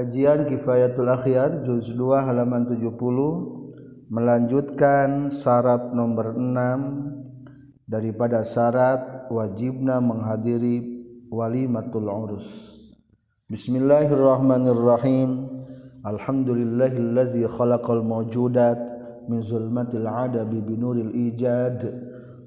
Kajian Kifayatul Akhyar juz 2 halaman 70 melanjutkan syarat nomor 6 daripada syarat wajibna menghadiri walimatul urus. Bismillahirrahmanirrahim. Alhamdulillahiladzi khalaqal mawjudat min zulmatil adabi binuril ijad.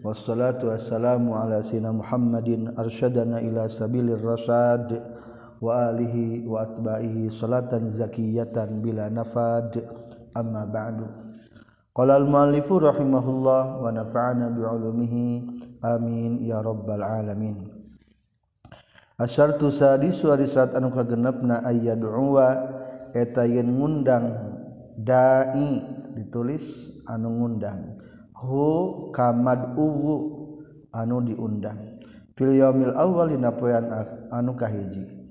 Wassalatu wassalamu ala sayyidina Muhammadin arsyadana ila sabilir rasyad. Wa alihi wa asba'ihi salatan zakiyatan bila nafad. Amma ba'du. Qala al-muallifu rahimahullah wa nafa'ana bi'ulumihi. Amin ya rabbal alamin. Asyartu sadisu warisat anu kagenepna ayyadu'uwa etayin ngundang da'i ditulis anu ngundang hu kamad uwu anu diundang fil yaumil awwalina poean anu kahiji.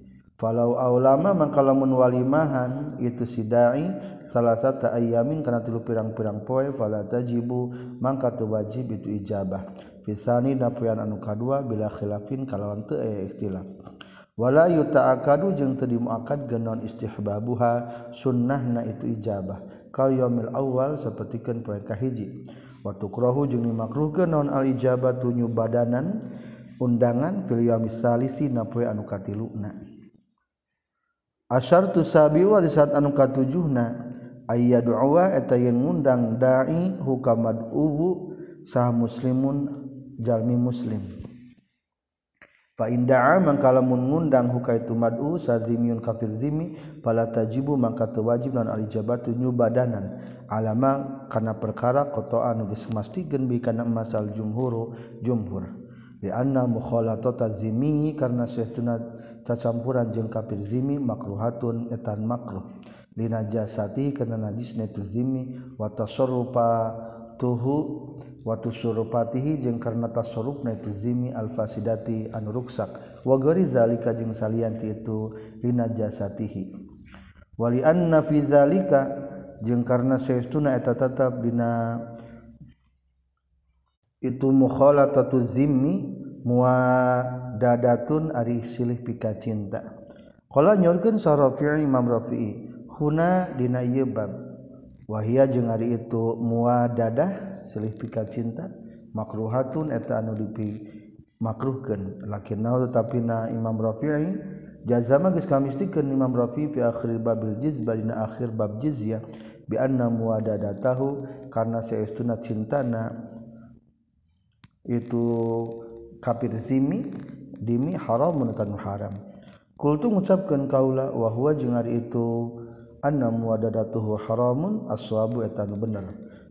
Falau aulama mangkalamun walimahan itu si da'i salah satu ayamin karena tilu pirang-pirang poe fala tajibu mangka tu wajib itu ijabah fisani napuyan anu kadua bila khilafin kalawan teu aya ikhtilaf wala yuta'akadu jeung teu dimuakad genon istihbabuha sunnahna itu ijabah kal yaumil awal sapertikeun poe kahiji wa tukrahu jeung dimakruhkeun non al ijabatu nyubadanan undangan fil yaumis salisi napoe anu katiluna. Asyartu sabi wa risat anu katujuhna ayyadu'a eta yen ngundang da'i hukamad ubu sah muslimun jalmi muslim fa inda'a mangkalamun ngundang hukaitu mad'u sazimiyun kafir zimi fala tajibu maka wajib lan alijabatu nyubadanan alama kana perkara qata'a nu geus mastikeun bi kana masal jumhur li anna mukhalatata zimi karna saestuna tacampuran jeung kafir zimi makruhatun etan makruh li najasati kana najisna tu zimi wa tasarrufatuhu wa tasarrufatihi jeung karna tasarrufna tu zimi alfasidati anu ruksak wa ghairi zalika jeung salian itu li najasatihi wa li anna fi zalika jeung karna saestuna eta tetep dina itu mukhalatatu zimmi muadadatun ari silih pika cinta. Qala nyorkeun Rafi'i Imam Rafi'i huna dina ieu bab wahia jeung ari itu muadadah silih pika cinta makruhatun eta anu dimakruhkeun lakinna tetapina Imam Rafi'i jazama geus kamistikeun Imam Rafi'i fi akhir babil jizbah dina akhir bab jizyah bi anna muadadatahu karna saestuna cintana itu kafir dimi haram menekan haram. Kultu mengucapkan kaulah wahwa jengar itu anna muadadatuhu haramun aswabu etan bener.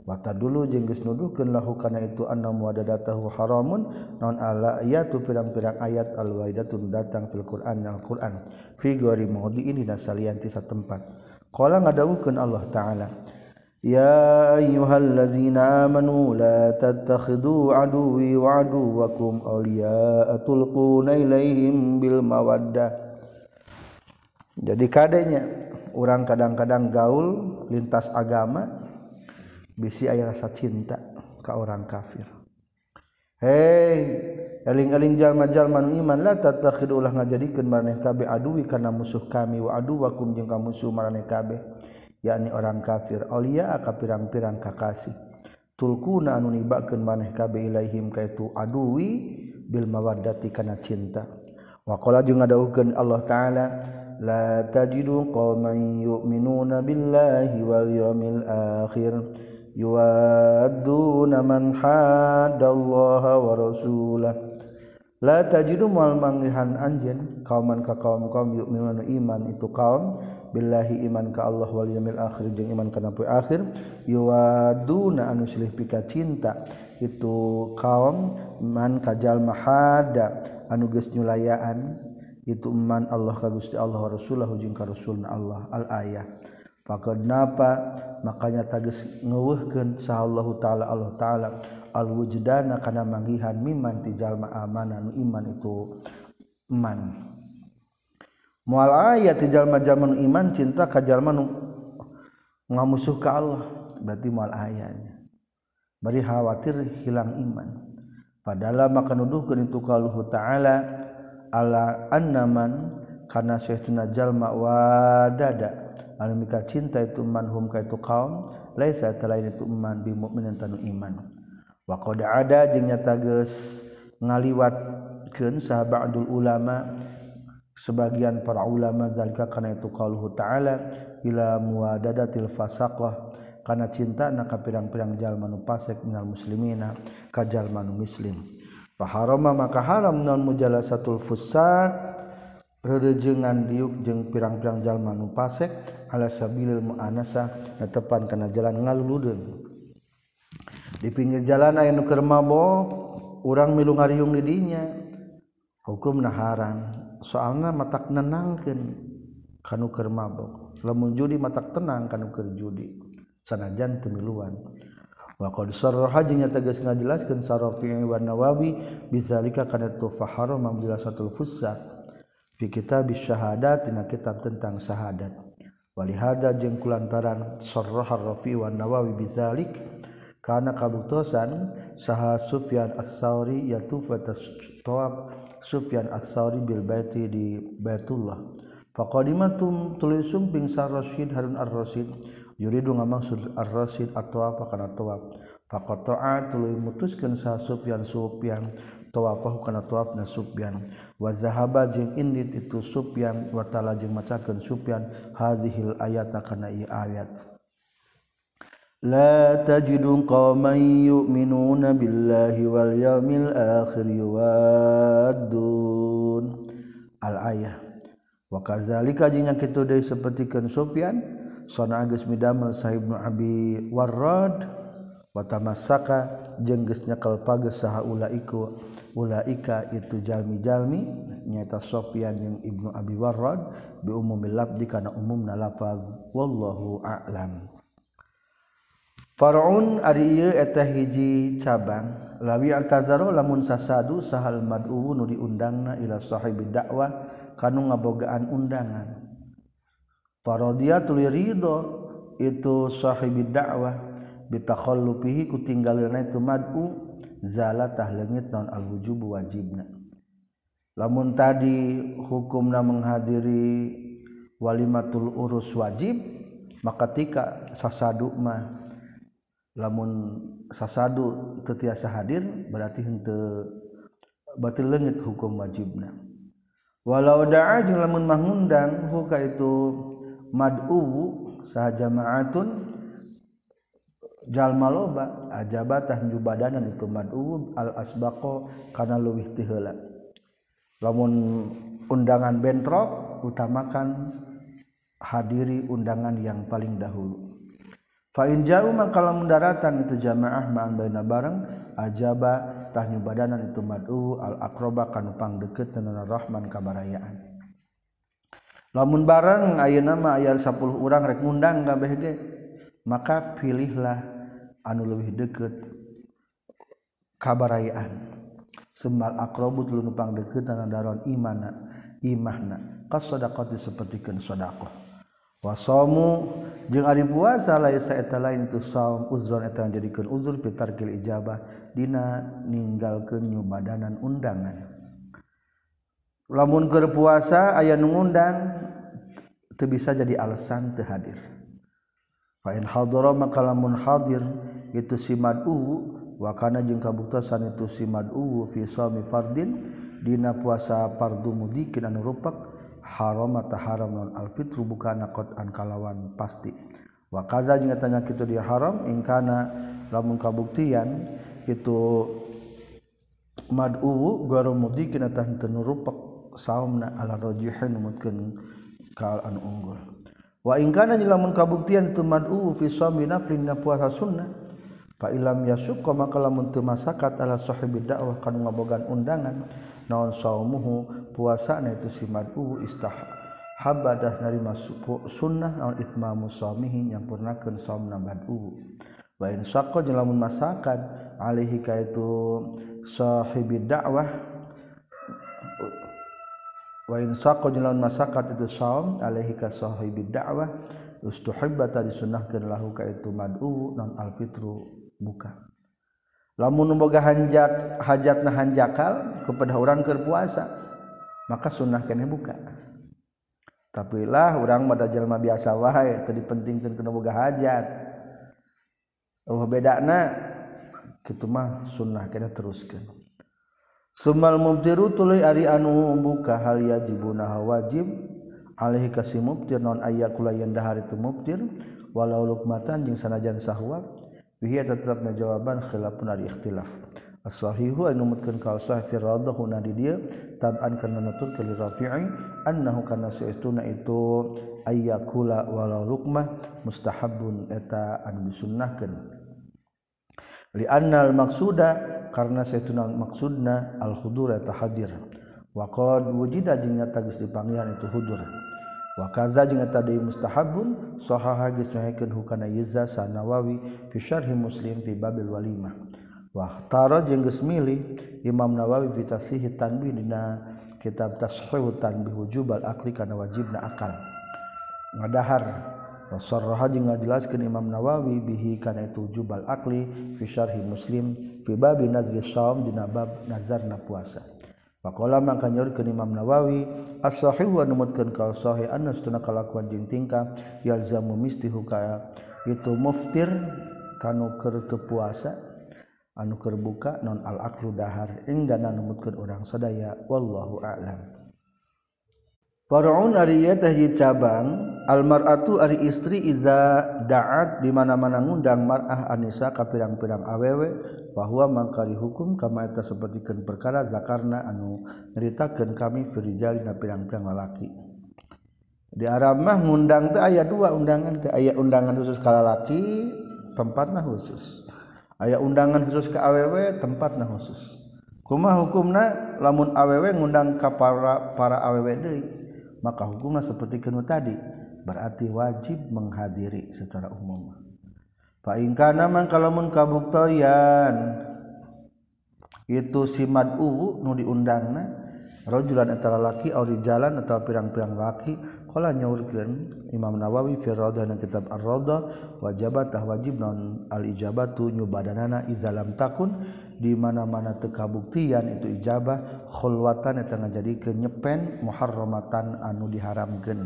Wata dulu jenggis nuduhkan lahu kana itu anna muadadatuhu haramun non ala ayatu pirang-pirang ayat al-waidatun datang fil Qur'an al-Qur'an fi gori maudi ini nasalianti satempat. Qala ngadawukeun Allah Ta'ala يا أيها الذين آمنوا لا تتخذوا عدوي وعدوكم أولياء تلقون إليهم بالمودة. Jadi kadenya orang kadang-kadang gaul lintas agama bisi aya rasa cinta ka orang kafir. Hei, eling-eling jalma-jalma nu iman la tatakhidu ulah ngajadikeun maraneh kabeh aduwi kana musuh kami wa aduwakum jeung ka musuh maraneh kabeh. Yakni orang kafir awliya ka pirang-pirang kakasih tulkuna anu nibakeun maneh kabeh ilaihim kaitu aduwi bil mawaddati kana cinta. Wa qala jeung ngadawuhkeun Allah Ta'ala la tajidu qauman yu'minuna billahi wal yawmil akhir yuwadduna man haddallaha wa rasulahu la tajidu mal manggihan anjeun kauman ka kaum yu'minuna iman itu kaum billahi iman ka Allah wal yaumil akhir jeung iman kana poe akhir yuwaduna anu silih pika cinta itu kaum man kajal mahada anu geus nyulayaan itu man Allah ka Gusti Allah wa rasulahu jeung ka rasulna Allah al ayah faqad napa makanya tagis ngeuweuhkeun sa Allah Ta'ala al-wujdana kana manggihan mimman tijalma amanan iman itu iman moal aya tijalma-jalma iman cinta ka jalma nu ngamusuh ka Allah berarti moal ayanya bari khawatir hilang iman padahal maka nuduhkeun itu ka Allah Ta'ala ala annaman karena syaituna jalma wadada anu mika cinta itu manhum ka itu kaum laisa talain itu iman bi mukminin tanu iman wa qad ada jeung nyata geus ngaliwatkeun sahabadul ulama sebagian para ulama zalika kana itu qauluhu ta'ala ila muwadadatil fasaqah kana cinta na ka pirang-pirang jalma nu fasik minal muslimina ka jalma nu muslim fa harama maka haram non mujalasatul fussaq rerejengan diuk jeung pirang-pirang jalma nu fasik ala sabilil mu'anasah netepan kana jalan ngaluludeung di pinggir jalan aya nu keur mabok urang milu ngariung di dinya hukumna haram soalna matak nenangkeun kanu keur mabok lamun judi matak tenang kanu keur judi sanajan teu miluan wa qad sarraha jeung nyata geus ngajelaskeun Rafi'i wa Nawawi bizalika kana tu faharam mamjalasatul fussaq fi kitab syahadat dina kitab tentang syahadat walihada jeung kulantaran sarrahar Rafi' wa Nawawi bizalik kana kabuktosan saha Sufyan As-Sawri yatuf wa tawab Sufyan As-Sawri bil baiti di Baitullah faqadimatum tulisum ping Ar-Rasyid Harun ar-Rasyid yuridu ngamaksud ar-Rasyid at-tawaf kana tawaf faqata'a tuluy mutuskeun saha Sufyan tawafahu kana tawafna Sufyan wa zahaba jeung indit itu Sufyan wa ta'ala jeung macakeun Sufyan hazihil ayata kana ieu ayat la tajidu qauman yu'minuna billahi wal yawmil akhir yuwaddun al ayah wa kadzalika jeung kitu deui sapertikeun Sufyan sana geus midamel Sahih Ibn Abi Warrod wa tamassaka jeung geus nyekel pages saha ulaiku ulaika itu jalmi-jalmi nyata Sufyan yang Ibnu Abi Warrod bi umumil lafzi kana umumna lafaz wallahu a'lam far'un ari ieu eta hiji cabang lawi antazaro lamun sasadu sahal mad'u nu diundangna ila sahibi dakwah kanu ngabogaan undangan faradiyatul ridho itu sahibi dakwah bitakhallufihi ku tinggalna itu mad'u zala tah leungit naon al-wujub wajibna lamun tadi hukumna menghadiri walimatul urus wajib maka tika sasadu mah lamun sasadu teu tiasa hadir berarti henteu batil leungit hukum wajibna walau da'a jeung lamun mah ngundang huka itu mad'u saha jama'atun jalma loba ajabatah jubadanan itu mad'u al asbaqo kana leuwih teu heula lamun undangan bentrok utamakan hadiri undangan yang paling dahulu fa in ja'u maka lamun daratang itu jamaah ma'an baina bareng ajaba tah jubadanan itu mad'u al aqraba kana pangdeukeut nana rahman kabarayaan lamun bareng ayeuna mah aya 10 urang rek ngundang kabeh ge maka pilihlah anu leuwih deukeut kabarayaan semal aqrabu tulu nupang deukeutana daron imahna kasadaqati sapertikeun sedekah wasomu jeung ari puasa laisa eta lain tu saum uzron eta jadikeun uzur fitarkil ijabah dina ninggalkeun nyubadanan undangan lamun keur puasa aya nu ngundang teu bisa jadi alasan teu hadir fa in hadara maka lamun hadir itu si mad'u wa kana jeung kabuktasan itu si mad'u fi shaumi fardin dina puasa fardu mudikin anu rupak harama taharamun al-fitru bukana qat'an kalawan pasti wa kaza jeung tanya kitu dia haram in kana lamun kabuktian itu mad'u garu mudikin tah teu rupak saumna ala rajihin mutkeun ka anu unggul wa in kana lamun kabuktian tu mad'u fi shaumi naflin na puasa sunnah fa ilam yasukka maka lamun teu masakat ala sahibi dakwah kanu ngabogaan undangan naon saumuhu puasana itu si mad'u istahabba dah narima sunnah naon itmamu shaumihi nyampurnakeun saumna mad'u wa in saqqa lamun masakat alaihi ka itu sahibi dakwah wa in saqqa jalan masakat itu saum alaihi ka sahibid da'wah ustuhibba tadi sunnahkeun lahu ka itu mad'u non al fitru buka lamun boga hanjak hajatna hanjakal kepada urang keur puasa maka sunnahkeun buka tapi lah urang pada jalma biasa wahai tadi penting kena boga hajat. Oh bedana kitu mah sunnah kita teruskan. Sumal mubtiru tuluy ari anu buka hal yajibuna wajib alaihi kasih mubtir non ayakula yang dahar itu mubtir walau lukmatan jeung sanajan sahwa bihi tetapna jawaban khilafun ari ikhtilaf. As-sahihu anu mutkeun ka sahih fi radhahu nadi dia tab'an kana nutur ka Rafi'i annahu kana saituna itu ayyakula walau luqmah mustahabun eta anu disunnahkeun li annal maqsuda karna saituna maksudna al-hudur eta hadir wa qad wujida jeung nyata geus dipangian itu hudur wa kaza jeung eta deui mustahabun sahaha geus nyahikeun hukana Yizza Sanawawi fi syarhi Muslim fi babil walimah. Wahtara jeung geus milih Imam Nawawi fi tasihih tanbih dina kitab Tashihih Tanbih wujubal aqli kana wajibna akal ngadahar wa sarraha jeung ngajelaskeun Imam Nawawi bihi kana itu wujubal aqli fi syarhi Muslim fi bab nazri shaum dina bab nazarna puasa. Faqala mangka nyorkeun Imam Nawawi as-sahih wa numutkeun ka sahih annastuna kalakuan jeung tingkah yalzamu mistihu ka itu muftir kanu keur teu puasa anu kerbuka non al aklu dahar ingdana numutkeun urang sadaya wallahu a'lam. Far'un ari eta hiji cabang al mar'atu ari istri iza da'at di mana-mana ngundang mar'ah anisa ka pirang-pirang awewe bahwa mangkari hukum kama eta sapertikeun perkara zakarna anu nyaritakeun kami firijalina pirang-pirang lalaki. Di Arab mah ngundang teh aya dua undangan teh aya undangan khusus ka lalaki tempatna khusus. Aya undangan khusus ke awewe tempatna khusus. Kumaha hukumna lamun awewe ngundang ka para awewe deui maka hukumna seperti kenu tadi berarti wajib menghadiri secara umum. Fa in kana mangka lamun kabuktoyan itu si mad'u nu diundangna rajulan eta lalaki au rijalan atawa pirang-pirang laki qala nyaurkeun Imam Nawawi fi Radhah kitab Ar-Radhah wajibat wajib non al-ijabatu nyubadanana izalam takun di mana-mana teu kabuktian itu ijabah khulwatan eta ngajadikeun nyepen muharramatan anu diharamkeun.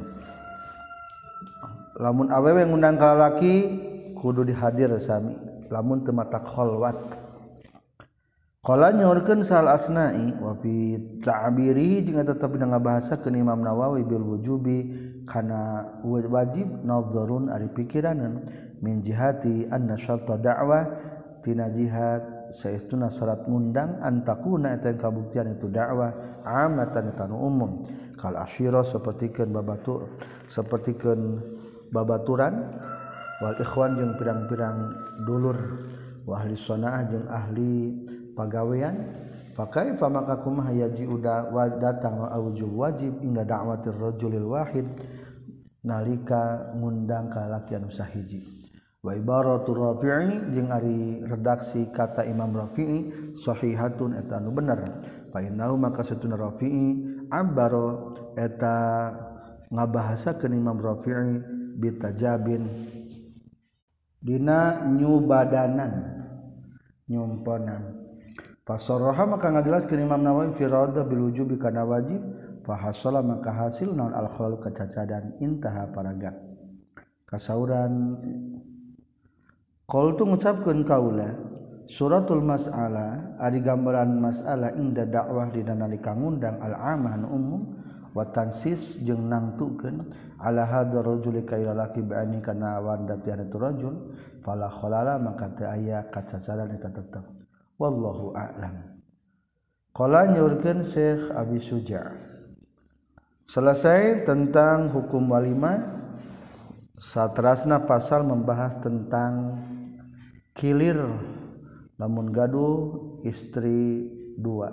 Lamun awewe ngundang ka lalaki kudu dihadir sami lamun teu mata khulwat. Qala nyaurkeun Sal Asna'i wa fi ta'birihi jeung tetep ngabahasakeun Imam Nawawi bil wujubi kana wajib nazarun ari pikiranan min jihati anna syarta da'wah tina jihad saestuna syarat ngundang antakuna eta kabuktian itu dakwah amatan eta umum kal asyira sapertikeun babatur sapertikeun babaturan wal ikhwan jeung pirang-pirang dulur wa ahli sanaah jeung ahli pagawean. Pakai maka kumah yaji udah datang awujub wajib inda da'watir rajulil wahid nalika ngundang ka laki anu sahiji. Wa ibaratu Rafi'i jeung ari redaksi kata Imam Rafi'i sahihatun eta anu bener. Fa innahu maka satuna Rafi'i abaro eta ngabahasakeun Imam Rafi'i bitajabin dina nyubadanan nyumponan. Fasarraha maka ngajelaskeun Imam Nawawi fi Radhah bil wujubi kana wajib fahasala maka hasil naon al-khalal kacacadan intaha paragraf kasauran qoltu ngucapkeun kaula suratul mas'alah ari gambaran mas'alah inda dakwah dina nalika ngundang al-amah umum wa tansis jeung nangtukeun ala hadar rajul ka lalaki bani kana wandatian itu rajul fala khalala maka teu aya kacacadan eta tetep wallahu a'lam. Qala nyaurkeun Syekh Abi Suja. Selesai tentang hukum walimah. Satrasna pasal membahas tentang kilir lamun gaduh istri dua.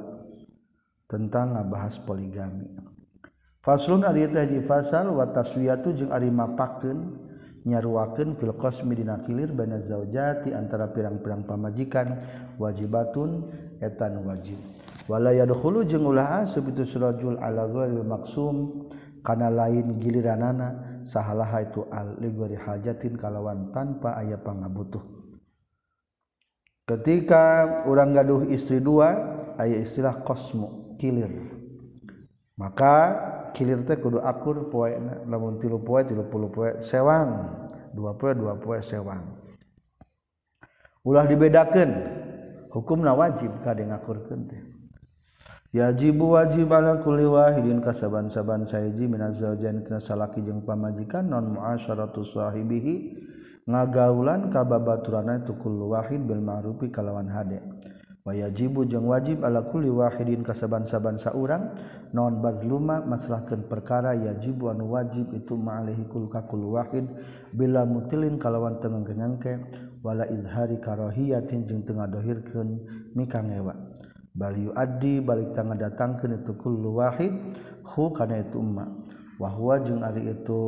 Tentang ngabahas poligami. Faslun ari eta hiji fasal wa taswiyatu jeung ari mapakeun nyaruakeun fil qasmi dina kilir bana zaujati antara pirang-pirang pamajikan wajibatun etan wajib wala yadkhulu jeung ulah asub itu surajul ala ghairil maksum kana lain giliranana sahalaha itu al libari hajatin kalawan tanpa aya pangabutuh. Ketika urang gaduh istri dua aya istilah qasmu kilir maka kilir teh kudu akur poena, lamun 3 poe 30 poe sewang, 2 poe 2 poe sewang. Ulah dibedakeun hukumna wajib kade ngakurkeun teh. Yajibu wajib ala kulli wahidin kasaban-saban saeji minaz zaujaini tina salaki jeung pamajikan non muasyaratu sahibihi ngagaulan kababaturanna tu kullu wahid bil ma'rufi kalawan hade. Wa yajibu jeung wajib ala kulli wahidin kasaban-saban saurang non bazluma maslahkeun perkara yajibu anu wajib itu ma'alihi kul kakul wahid bila mutilin kalawan teu ngengke wala izhari karahiyatin jeung teu ngadohirkeun mikangewa. Bal yuaddi balik tangan datangkeun itu kullu wahid hu kana itu umma wa huwa jeung ari itu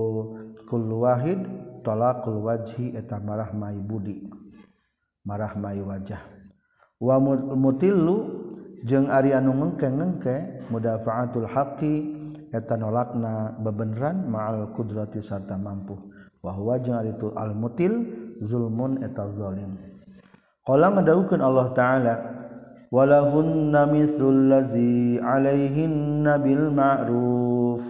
kullu wahid talaqul wajhi eta marah mai budi marah mai wajah wa mutillu jeung ari anu ngengke-ngengke mudafa'atul haqqi eta nolakna bebeneran ma'al qudrati sarta mampu wa huwa jeung ari itu al mutil zulmun eta zalim qala ngadawukeun Allah taala walahunna mithlul ladzi 'alaihinna bil ma'ruf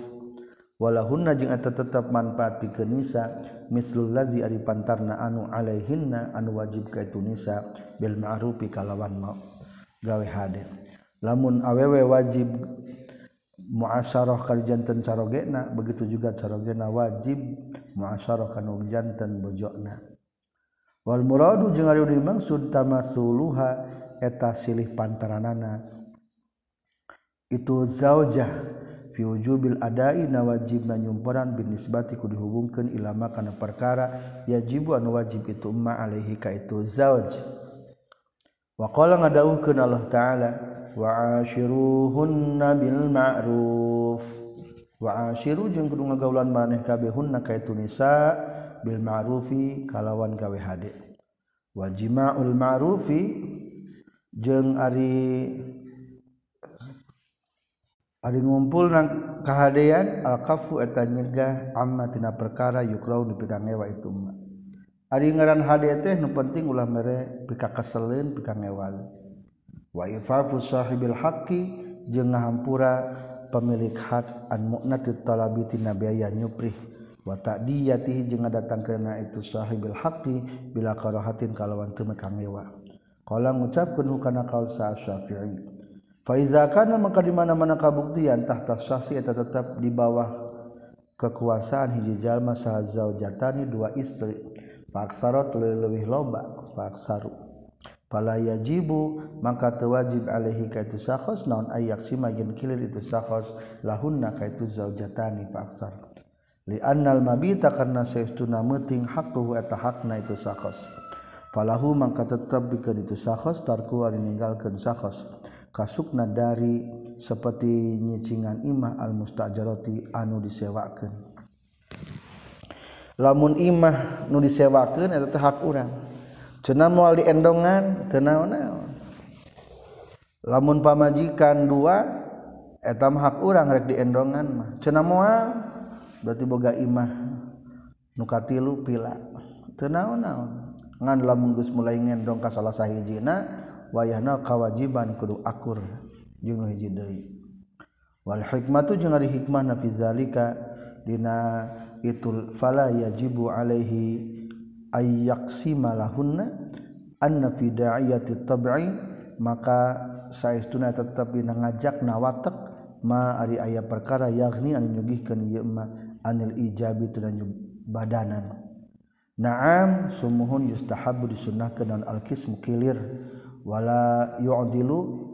walahunna jeung eta tetep manfaat pikeun nisa mithlul ladzi ari pantarna anu 'alaihinna anu wajib ka itu nisa bil ma'ruf kalawan gawe hade lamun awewe wajib muasyarah kal janten carogena begitu juga carogena wajib muasyarah kanu janten bojona wal muradu jeung ari dimaksud tamasuluha eta silih pantaranana itu zaujah fi wujubil adai na wajibna nyumporan binisbati ku dihubungkeun ilama kana perkara yajibu anu wajib itu ma alaihi ka itu zauj wa qala ngadawuhkeun Allah taala wa ashiruhunna bil ma'ruf wa ashiru jeung kudu ngagaulan maneh kabehunna ka itu nisa bil ma'rufi kalawan gawe hade wa jima'ul ma'rufi jeung ari ngumpul nang kahadean al-kafu eta nyegah amma tina perkara yukrau dipikangewa itu mah ari ngaran hade teh nu penting ulah mere pika keseleun pika ngewal wa ifafu sahibil haqqi jeung ngahampura pemilik hak an mu'natit talabi tina biaya nyuprih wa ta'diyatihi jeung ngadatangkeunna itu sahibil haqqi bila karahatin kalawan teu mekangewa qala ngucapkeun hukana qaul Syafi'i fa iza kana maka di mana-mana kabuktian tahta syahsi eta tetap di bawah kekuasaan hiji jalma sazaujatani dua istri faksarot leuwih loba faksaru fala yajibu maka teu wajib alaihi ka itu syakhs naun ayaksi magin kilir itu syakhs lahunna ka itu zaujatani faksar li annal mabita karna saestuna meuting haqqu eta hakna itu syakhs falahu mangka tetap bikin itu sakhos tarku ari ninggalkeun sakhos kasukna dari seperti nyicingan imah al mustajarati anu disewakeun lamun imah nu disewakeun eta teh hak urang cenah moal diendongan teu naon-naon lamun pamajikan dua eta mah hak urang rek diendongan mah cenah moal berarti boga imah nu katilu pila teu naon-naon ngan lamun geus mulai ngendong ka salah sahijina wayahna kawajiban kudu akur jeung hiji deui wal hikmatu jeung ari hikmahna fi zalika dina itul fala yajibu alaihi ay yaqsima lahunna anna fi da'iyati tab'i maka saestuna tetep dina ngajakna watak ma ari aya perkara yakni anu nyugihkeun ieu mah anil ijabi tunjuk badanan na'am sumuhun yustahabu disunnahkeun dan al-qismu kilir wala yu'dilu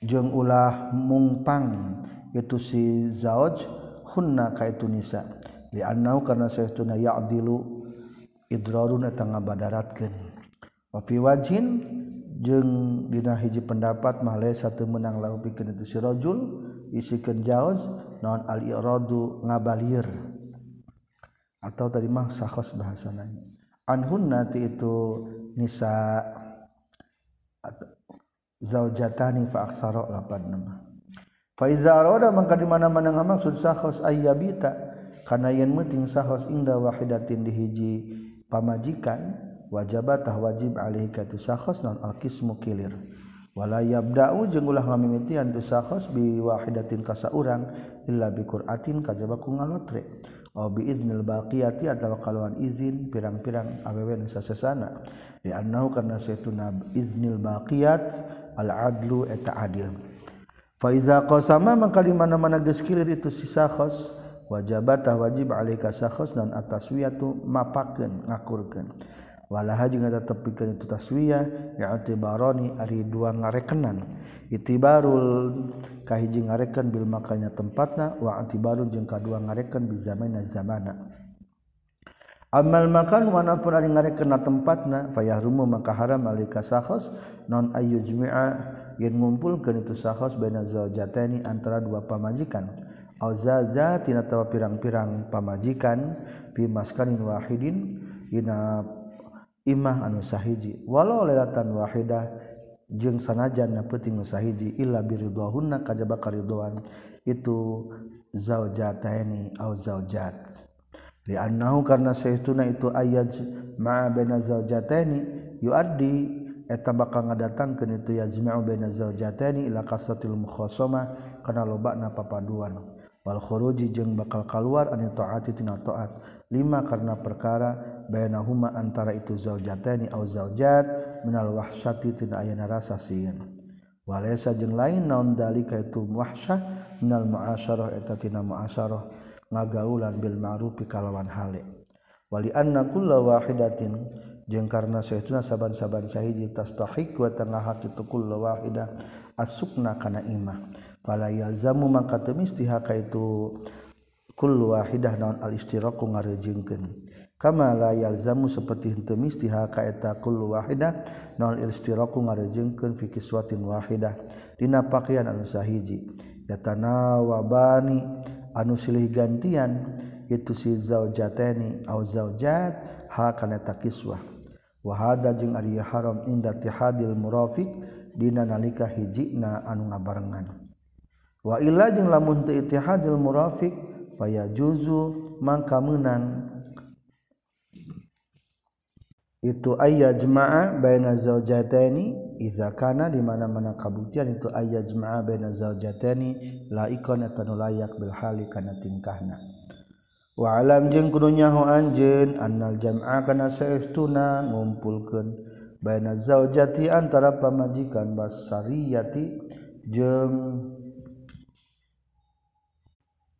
jeung ulah mungpang itu si zauj hunna ka itu nisa li'annau kana saestuna ya'dilu idrarun eta ngabadaratkeun wa fi wajhin jeung dina hiji pendapat mah laisa teu meunang lahu pikeun itu si rajul isikeun zauj naon al-iradu ngabalir atau tadi mah sakhos bahasana anhunna ti itu nisa zaujatani fa aktsara lapanna fa iza arada mangka di mana-mana ngamaksud sakhos ayyabita kana yen meuting sakhos inda wahidatin di hiji pamajikan wajibatah wajib alaihi ka tu sakhos non alqismu kilir Wala yabda'u jeung ulah ngamimitian bisakhos biwahidatin kasaurang illa biqur'atin kajaba ku ngalotre aw biiznil baqiyati atawa kalawan izin pirang-pirang awewe nu sasesana li annahu kana saytuna iznil baqiyat al adlu eta adil fa iza qasama man kalimana-mana geus kilir itu sisakhos wajabatah wajib alaika sakhos dan ataswiyatu mapakeun ngakurkeun walaha jeung eta tepikeun itu taswiyah i'tibarani ari dua ngarekenan itibarul kahiji ngareken bil makanya tempatna wa i'tibarun jeung kadua ngareken bizamana zamana amal makan manapun ari ngarekenna tempatna fayahrumu maka haram alika sakhos non ayyujmi'a yen ngumpulkeun itu sakhos baina zaujataini antara dua pamajikan auzaza tina tawa pirang-pirang pamajikan fi maskanin wahidin dina imah anu sahiji walau lelatan wahidah jeung sanajan na penting sahiji illa biridhahunna kajaba karidwan itu zaujataini au zaujat li annahu karna saytuna itu ayaj ma baina zaujataini yuaddi eta bakal ngadatangkeun itu yajma'u baina zaujataini ila qasatil mukhasama kana lobana papaduan wal khuruji jeung bakal kaluar an taati tina taat lima karena perkara bainahuma antara itu zaujataini au zaujat minal wahsyati tin ayana rasa sieun walaysa jeung lain naun dalika itu wahsyah minal muasyarah eta tina muasyarah ngagaulan bil ma'ruf kalawan hale wali anna kullu wahidatin jeung karna saestuna saban-saban sahiji tastahiq wa tanaha itu kullu wahidah asukna kana imah fala yalzamu maka teu mesti hak itu kullu wahidah naon al-istiraqu ngarejengkeun kama la yalzamu saperti henteu mesti haka eta kullu wahidah naon al-istiraqu ngarejengkeun fi kiswatin wahidah dina pakaian anu sahiji yatanawabani anu silih gantian itu si zaujataini au zaujat hakana ta kiswah wa hada jeung ari haram inda tihadil murafiq dina nalika hijina anu ngabarengan wa illa jeung lamun teu ittihadil murafiq faya juzu mangka menang itu ayyajma'a baina zaujataini iza kana di mana-mana kabuktian itu ayyajma'a baina zaujataini laikon atanu layak bil hali kana tingkahna wa alam jeung kudu nyaho anjeun annal jam'a kana saestuna ngumpulkeun baina zaujati antara pamajikan basariyati jeung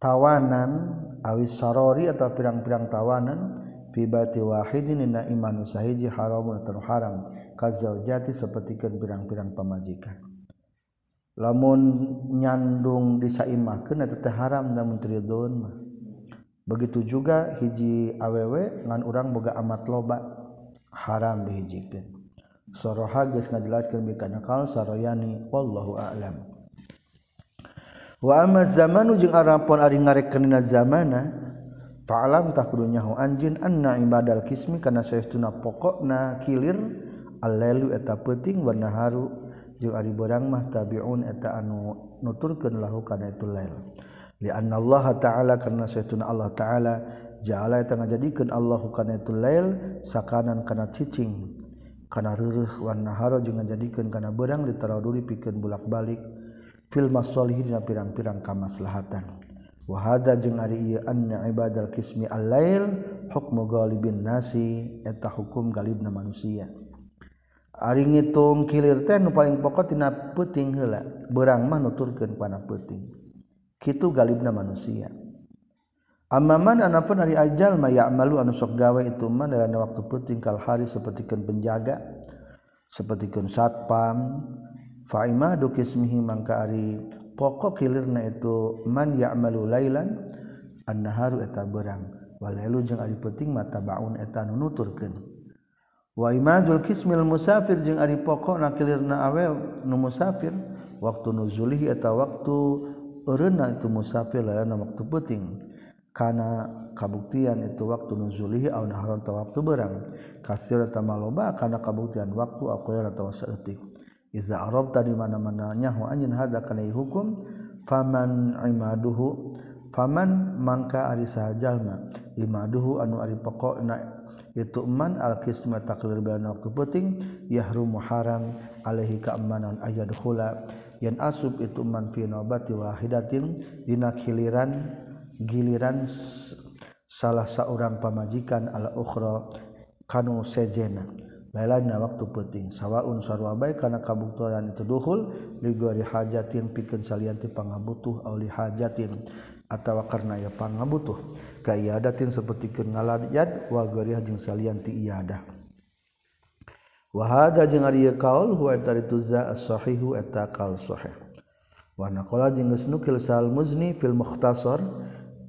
tawanan awis sarori atau pirang-pirang tawanan fi bati wahidin inna imanu sahiji haramun atau haram kazaujati sapertikeun pirang-pirang pamajikan lamun nyandung disaimahkeun eta teh haram lamun tridon mah begitu juga hiji awewe ngan urang boga amat loba haram dihijikeun soroha geus ngajelaskeun bikana kal saroyani wallahu a'lam. Wa amma zamanu jeung arampon ari ngarekenna zamana fa alam takudunya hu anjin anna ibadal qismi kana saestuna pokokna kilir al-lailu eta penting wa naharu jeung ari barang mah tabi'un eta anu nuturkeun lahu kana itu lail li anna Allah ta'ala kana saestuna Allah ta'ala ja'ala eta ngajadikeun Allah kana itu lail sakanan kana cicing kana reueuh wa naharu jeung ngajadikeun kana barang ditaraduri pikeun bulak-balik fil masalihin pirang-pirang kamaslahatan wa hadza jeung ari ieu anna ibadal qismi al-lail hukmu galibin nasi eta hukum galibna manusia ari ngitung kilir teh nu paling pokok tina peuting heula beurang mah nuturkeun kana peuting kitu galibna manusia amman anapun ari ajal maya amalu anu sok gawe itu mah dalam waktu peuting kal hari sapertikeun penjaga sapertikeun satpam fa imadu qismihi mangka ari pokok kilirna itu man ya'malu lailan annaharu eta berang walailu jeung ari penting mata baun eta nu nuturkeun wa imadul qismil musafir jeung ari pokokna kilirna awewe nu musafir waktu nuzulihi eta waktu eureuna itu musafir lainna waktu penting kana kabuktian itu waktu nuzulihi au naharon ta waktu berang kasir eta maloba kana kabuktian waktu aqal atawa saeutik iza arab tadi mana-mananya hu anjin hada kana hukum faman imaduhu Faman mangka ari sahajalma imaduhu anu ari pokona itu man al-qismat taklir bana waktu penting yahrumu haram alaihi ka'manan ayadkhula yan asub itu man fi nabati wahidatin dina giliran salah saurang pamajikan ala ukhra kanu sejena lailana waktu penting sawaun sarwa bae kana kabuktoran itu dukhul ligori hajatin pikeun salian ti pangabutuh auli hajatin atawa karna ya pangabutuh ka iadatin sapertikeun ngaladiyat wa gharih jeung salian ti iadah wa hada jeung ari kaul huwa tarituzza as-sahihu ataqal sahih wa naqala jeung geus nukil sal muzni fil mukhtasar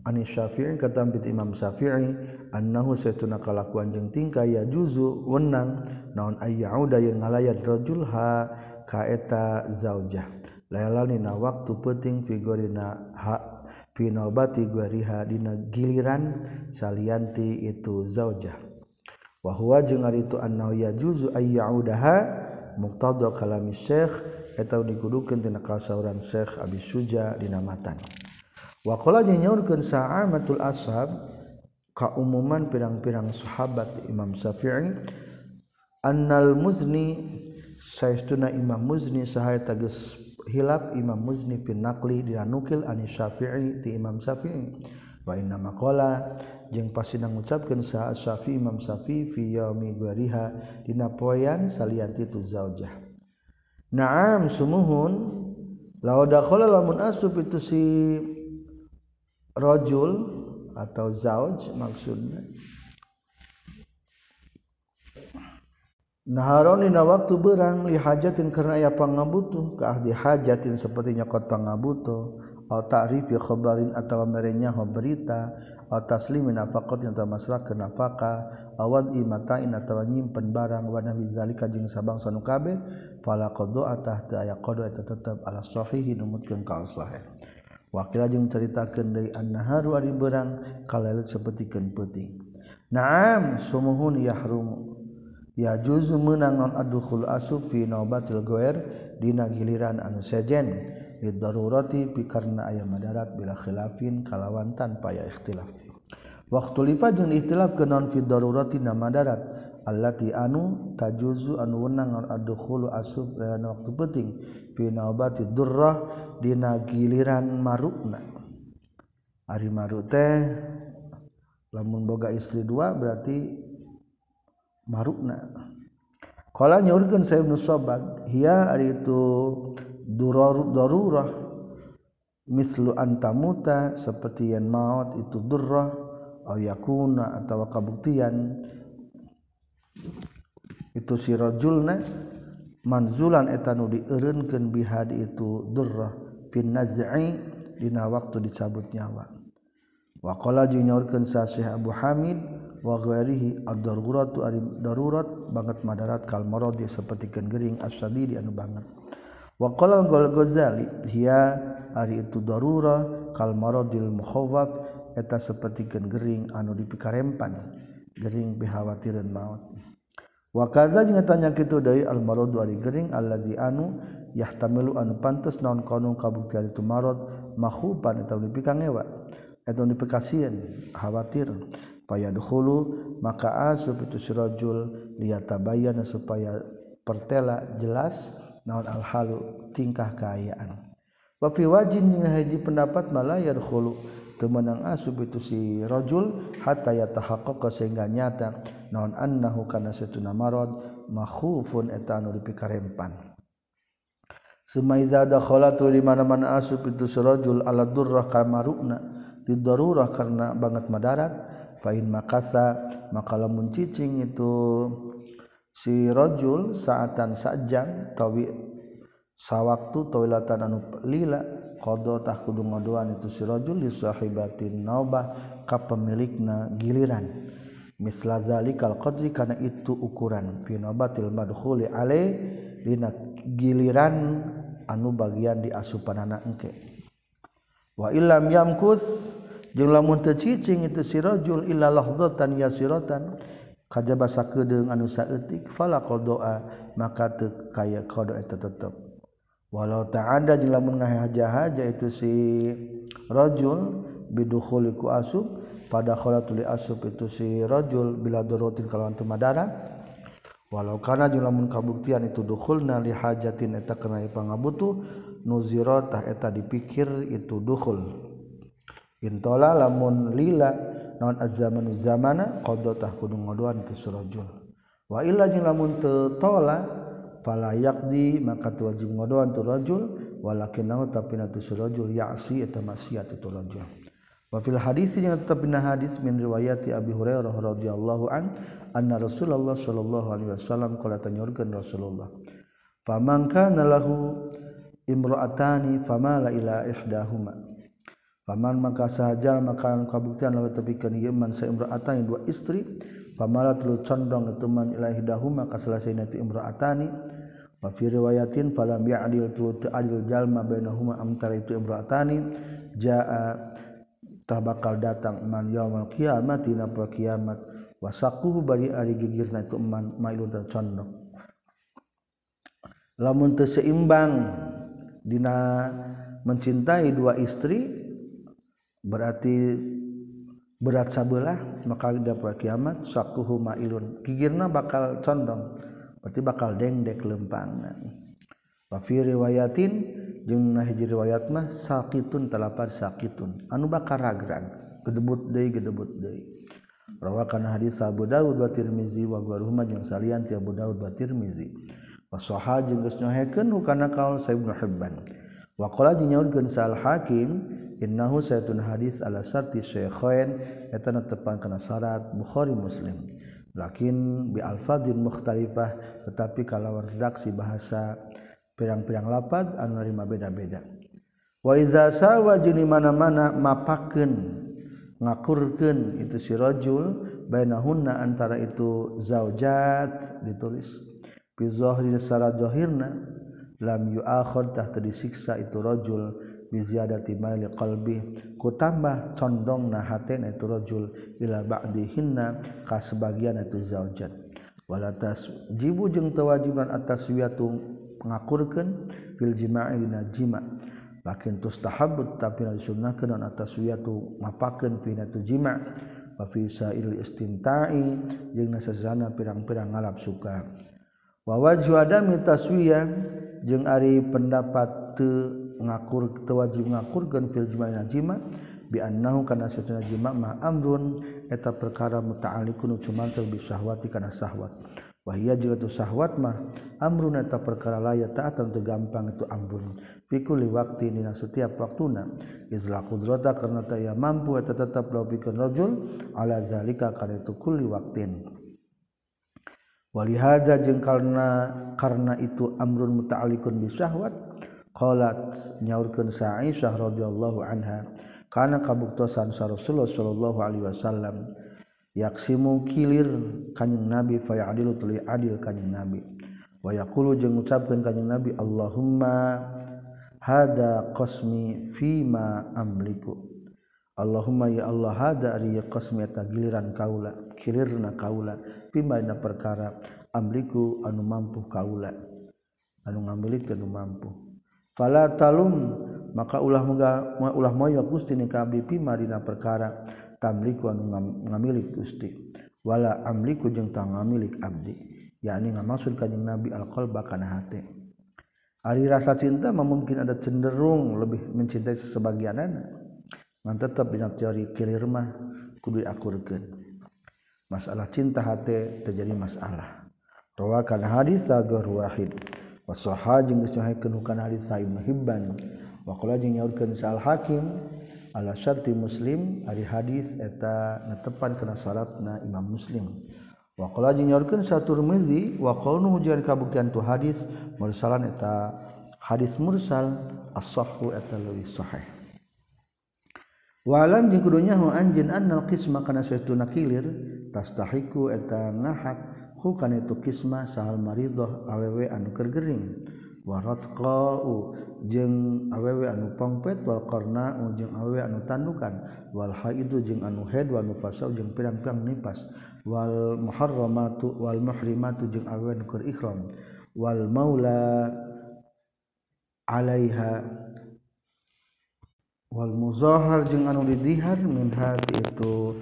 ani syafi'i katam bit imam syafi'i annahu satuna kalakuan jeung tingkah ya juzu wenang naon ayyauda yang ngalayat rajul ha ka eta zaujah lailalina waktu penting figurina ha finobati guariha dina giliran salianti itu zaujah wa huwa jeung ari itu annahu yajuzu ayyaudaha muqtada kalam syekh eta dikudukeun dina kasaurang Syekh Abi Suja dina matan wa qala jeung nyaurkeun sa'amatul ashab kaumuman pirang-pirang sahabat Imam Syafi'i annal muzni saestuna Imam Muzni saha eta geus hilap Imam Muzni fi naqli dinukil ani Syafi'i ti Imam Syafi'i wa inna maqala jeung pasina ngucapkeun sa Syafi'i Imam Syafi'i fi yaumi gariha dina poean salianti tu zaujah na'am sumuhun law dakhala lamun asub itu si rajul atau zauj maksudna naharon dina waktu berang li hajatin karena aya pangabutuh ka ahli hajatin seperti nyokot pangabutuh au ta'rifi khabarin atawa merenya berita au taslimin nafaqatin atawa masrahkeun nafaqah awad imatain atawa nyimpen barang wa nabi zalika jeung sabangsa nu kabeh fala qadha tahta aya qadha eta tetep ala sahihi numutkeun ka sahih wakil jeung caritakeun deui annaharu ari berang kalal sapertikeun peuting na'am sumuhun yahrum ya juzu menang non adkhul asuf fi naubatil ghair dina giliran anu sejen lid darurati pikarna aya madarat bila khilafin kalawan tanpa ya ikhtilaf waqtu lifa jeung ikhtilaf kenon fi darurati na madarat allati anu tajuzu anu wenang non adkhul asuf dina waktu penting fi naubatid durrah dina giliran marukna ari maruk teh lamun boga istri dua berarti marukna qala nyaurkeun sa Ibnu Sabbag hiya ari itu darurah mislu antamuta seperti yang maut itu durrah au yakuna atawa kabuktian itu si rajulna manzulan eta nu diereunkeun bihad itu durrah fin naz'i dina waktu dicabut nyawa wa qala nyaurkeun sa Syekh Abu Hamid wa ghairihi ad-daruratu ad-darurat banget madarat kal maradi sapertikeun gering as-sadidi anu banget wa qala al-Ghazali hiya ari itu darurah kal maradil mukhawwaf eta sapertikeun gering anu dipikarempan gering bihawatireun maut wa kaza jeung tanya kitu deui al-maradu ari gering allazi anu yahtamilu anu pantes naon kanun kabuktian itu marad makhufan eta dipikangewa eta dipikasieun khawatir fayadkhulu maka asub itu sirajul liyatabayana supaya pertela jelas naon alhalu tingkah kaayaan wa fi wajin haji pendapat mala yadkhulu temenang asub itu si rajul hatta yatahaqqaqa sehingga nyata naon annahu kana satuna marad makhufun eta anu dipikarempan sumaiza dakhalatu liman asub itu sirajul ala durrah kamaruna di darurah karena banget madarat fain makasa maka lamun cicing itu si rajul saatan sajam tawi sawaktu tawilatan anu lila qada tah kudu ngodoan itu si rajul li sahibatin naubah ka pemilikna giliran misla zalikal qadri kana itu ukuran fi nabatil madkhuli alai dina giliran anu bagian di asupanana engke wa illam yamkus jeung lamun teu cicing itu si rajul illa lahzatan yasiratan kajaba sakedeung anu saeutik fala qadha maka teu kaya qadha eta tetep walau ta'ada jeung lamun ngahaja-haja itu si rajul bidukhuli ku asub pada kholatul asub itu si rajul bila dorotin kalawan temadaran walau kana julamun kabuktian itu dukhulna li hajatin eta kana pangabutuh nuzira tah eta dipikir itu dukhul intola lamun lila naon azzamanu zamana qadha tah kudu ngodoan tu surajul wa illa julamun tola fala yaqdi maka tu wajib ngodoan tu rajul walakinna tapina tu surajul ya'si eta maksiat tu rajul wa fil hadis yang tetap bin hadis min riwayati Abi Hurairah radhiyallahu an anna Rasulullah sallallahu alaihi wasallam qala tanyorkeun Rasulullah faman kana lahu imra'atani famala ila ihdahuma faman maka sahaja maka kabuktian lalu tepikeun ieu man sa imra'atani dua istri famala tulu condong eta man ila ihdahuma ka salasaina ti imra'atani wa fi riwayatin falam ya'dil tu ta'dil jalma bainahuma amtar itu imra'atani jaa tak bakal datang man yaumul qiyamah dina poe kiamat wasaquhu bari ari gigirna itu man mailun tercondong lamun teu seimbang dina mencintai dua istri berarti berat sabelah maka dina poe kiamat saquhu mailun gigirna bakal condong berarti bakal dengdek lempangna wa fi riwayatin jeung hiji riwayat mah saqitun talapar saqitun anu bakal ragrag gedebut deui rawakan hadis Abu Daud wa Tirmizi wa gharuhuma jeung salian ti Abu Daud wa Tirmizi wa sahih jeung geus nyahakeun hukana kaul Sahih Ibn Hibban wa qala jeung nyaurkeun Sa'al Hakim innahu saytun hadis ala syarti syaikhain eta netepang kana syarat Bukhari Muslim lakin bi alfadhin mukhtalifah tetapi kalawan redaksi bahasa pirang-pirang lapad anu narima beda-beda wa iza sawa jeung mana-mana mapakeun ngakurkeun itu si rajul bainahunna antara itu zaujat ditulis bi zahiril sarad zahirna lam yu'akhad tah tadi siksa itu rajul bi ziyadati mail qalbi ku tambah condongna hatena itu rajul ila ba'dihinna ka sebagian itu zaujat wala tasjibu jeung tawajiban atas wiyatung ngakurkeun fil jima'i dina jima' lakin tustahabbu tapi disunnahkeun an taswiyatu mapakeun pina tu jima' wa fi sa'il istimta'i jeung nasazana pirang-pirang ngalap suka wa wajhu adami taswiyah jeung ari pendapat teu ngakur teu wajib ngakurkeun fil jima'i dina jima' bi annahu kana satuna jima' ma amrun eta perkara muta'alliqun cuma bi syahwati kana syahwat wahia juga tu sahwat mah amrun eta perkara layak taatan tu gampang itu amrun fikuli waktu dina setiap waktuna izla qudrata karena ta ya mampu eta tetap laupikeun rajul ala zalika kana tu kulli waktin walihadza jeung karena itu amrun muta'alliqun bi syahwat qalat nyaurkeun Aisyah radhiyallahu anha kana kabuktosan Rasulullah sallallahu alaihi wasallam yaksimu kilir kanjing nabi fayadilu tuli adil kanjing nabi wa yaqulu jeung ngucapkeun kanjing nabi Allahumma hada qasmi fima amliku Allahumma ya Allah hada ari qasmi eta giliran kaula kilirna kaula fima dina perkara amliku anu mampu kaula anu ngamilikeun anu mampu fala talum maka ulah moyo Gusti ni ka abdi fima dina perkara tamliku anu ngamilik Gusti wala amliku jeung tang ngamilik abdi yakni ngamaksud kanjing Nabi al-qalba kana hate ari rasa cinta mungkin ada cenderung lebih mencintai sebagianana ngan tetep dina teori kilir mah kudu diakurkeun masalah cinta hate terjadi masalah rawakan hadis agar wahid wa sahih jeung sahihkeun kana hadis Ibn Hibban wa qala jeung nyaurkeun Sa'al Hakim ala syarti Muslim ari hadis eta netepan kana syaratna Imam Muslim wa qala jeung nyorkeun At-Tirmizi wa qawluhu jeung kabuktian tu hadis mursalan eta hadis mursal as-sahhu eta leuwih sahih wa alam dikudunya hu anjin annal qisma kana saestuna kilir tastahiku eta ngahak hu kana itu qisma sahal maridhah awewe anu keur gering waratqau jeung awewe anu pangpet wal qarna'u jeung awewe anu tandukan wal haidu jeung anu haid wal nufasau jeung pirang-pirang nipas wal muhrimatu jeung awewe anu keur ihram wal maula alaiha wal muzahhar jeung anu didhihar minha itu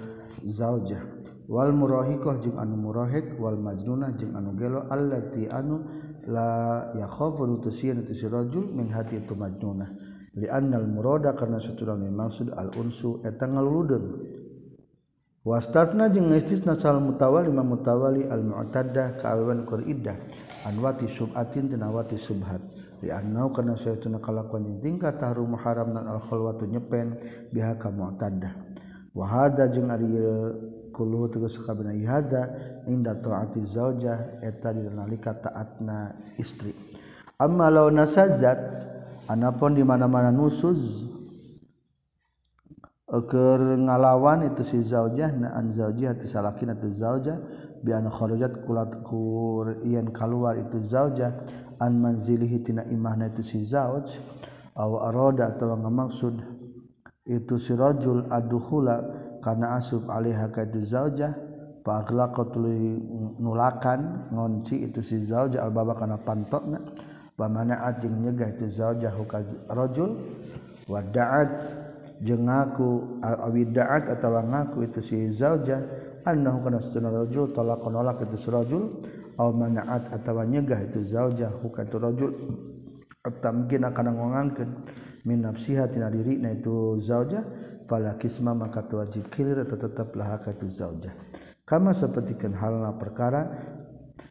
zaujah, wal murahiqah jeung anu murahiq, wal majnunah jeung anu gelo, allati anu la yakhafu nutusiyana tisirajul min hati itu majnunah, li annal murada karna satuna maksud al unsu eta ngaluludeun, wastasna jeung istisna sal mutawali ma mutawali al mu'taddah kaawewan qur'iddah anwati sub'atin tinawati subhat, li annau karna satuna kalakuan tingkat tahrum haram dan al khulwatu nyepen biha ka mu'taddah wa hadza jeung ari kullu tegas kabina hadza inda taati zaujah eta dinalika taatna istri. Amma law nasazat anapun di mana-mana nusuz keur ngalawan itu si zaujah na an zaujah ti salakin atau zaujah bi an kharajat kulatkur yen keluar itu zaujah an manzilihi tina imahna itu si zauj aw arada atawa ngamaksud itu si rajul adkhula karena asub alihah kaitu zaujah fa aghlaqatul nulakan ngunci itu si zaujah albaba kana pantokna wa mana'at jeung nyegah itu zaujah ka rajul wa da'at jeung ngaku awida'at atawa ngaku itu si zaujah annahu kana sunna rajul talaq nolak itu si rajul aw mana'at atawa nyegah itu zaujah ka rajul atamkin kana ngangkeun min nafsiha tina dirina itu zaujah fala kisma maka wajib kilir tetaplah hakatu zaujah kama sapertikeun halna perkara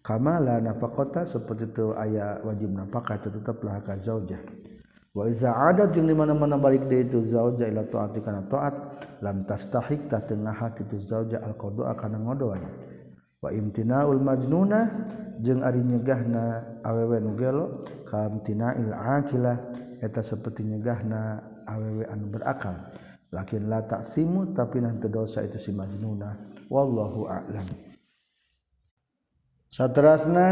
kama la nafaqata saperti teu aya wajib nafkah tetaplah hakatu zaujah wa iza adat jeung di mana-mana balik deui itu zaujah ila taat kana taat lam tastahiq ta tengah hak itu zaujah al qada kana ngodoan wa imtinaul majnunah jeung ari nyegahna awewe nu gelo ka imtinail aqilah eta saperti nyegahna awewe anu berakal lakin la taksimu tapi nanti dosa itu si majnunah. Wallahu a'lam. Saterasna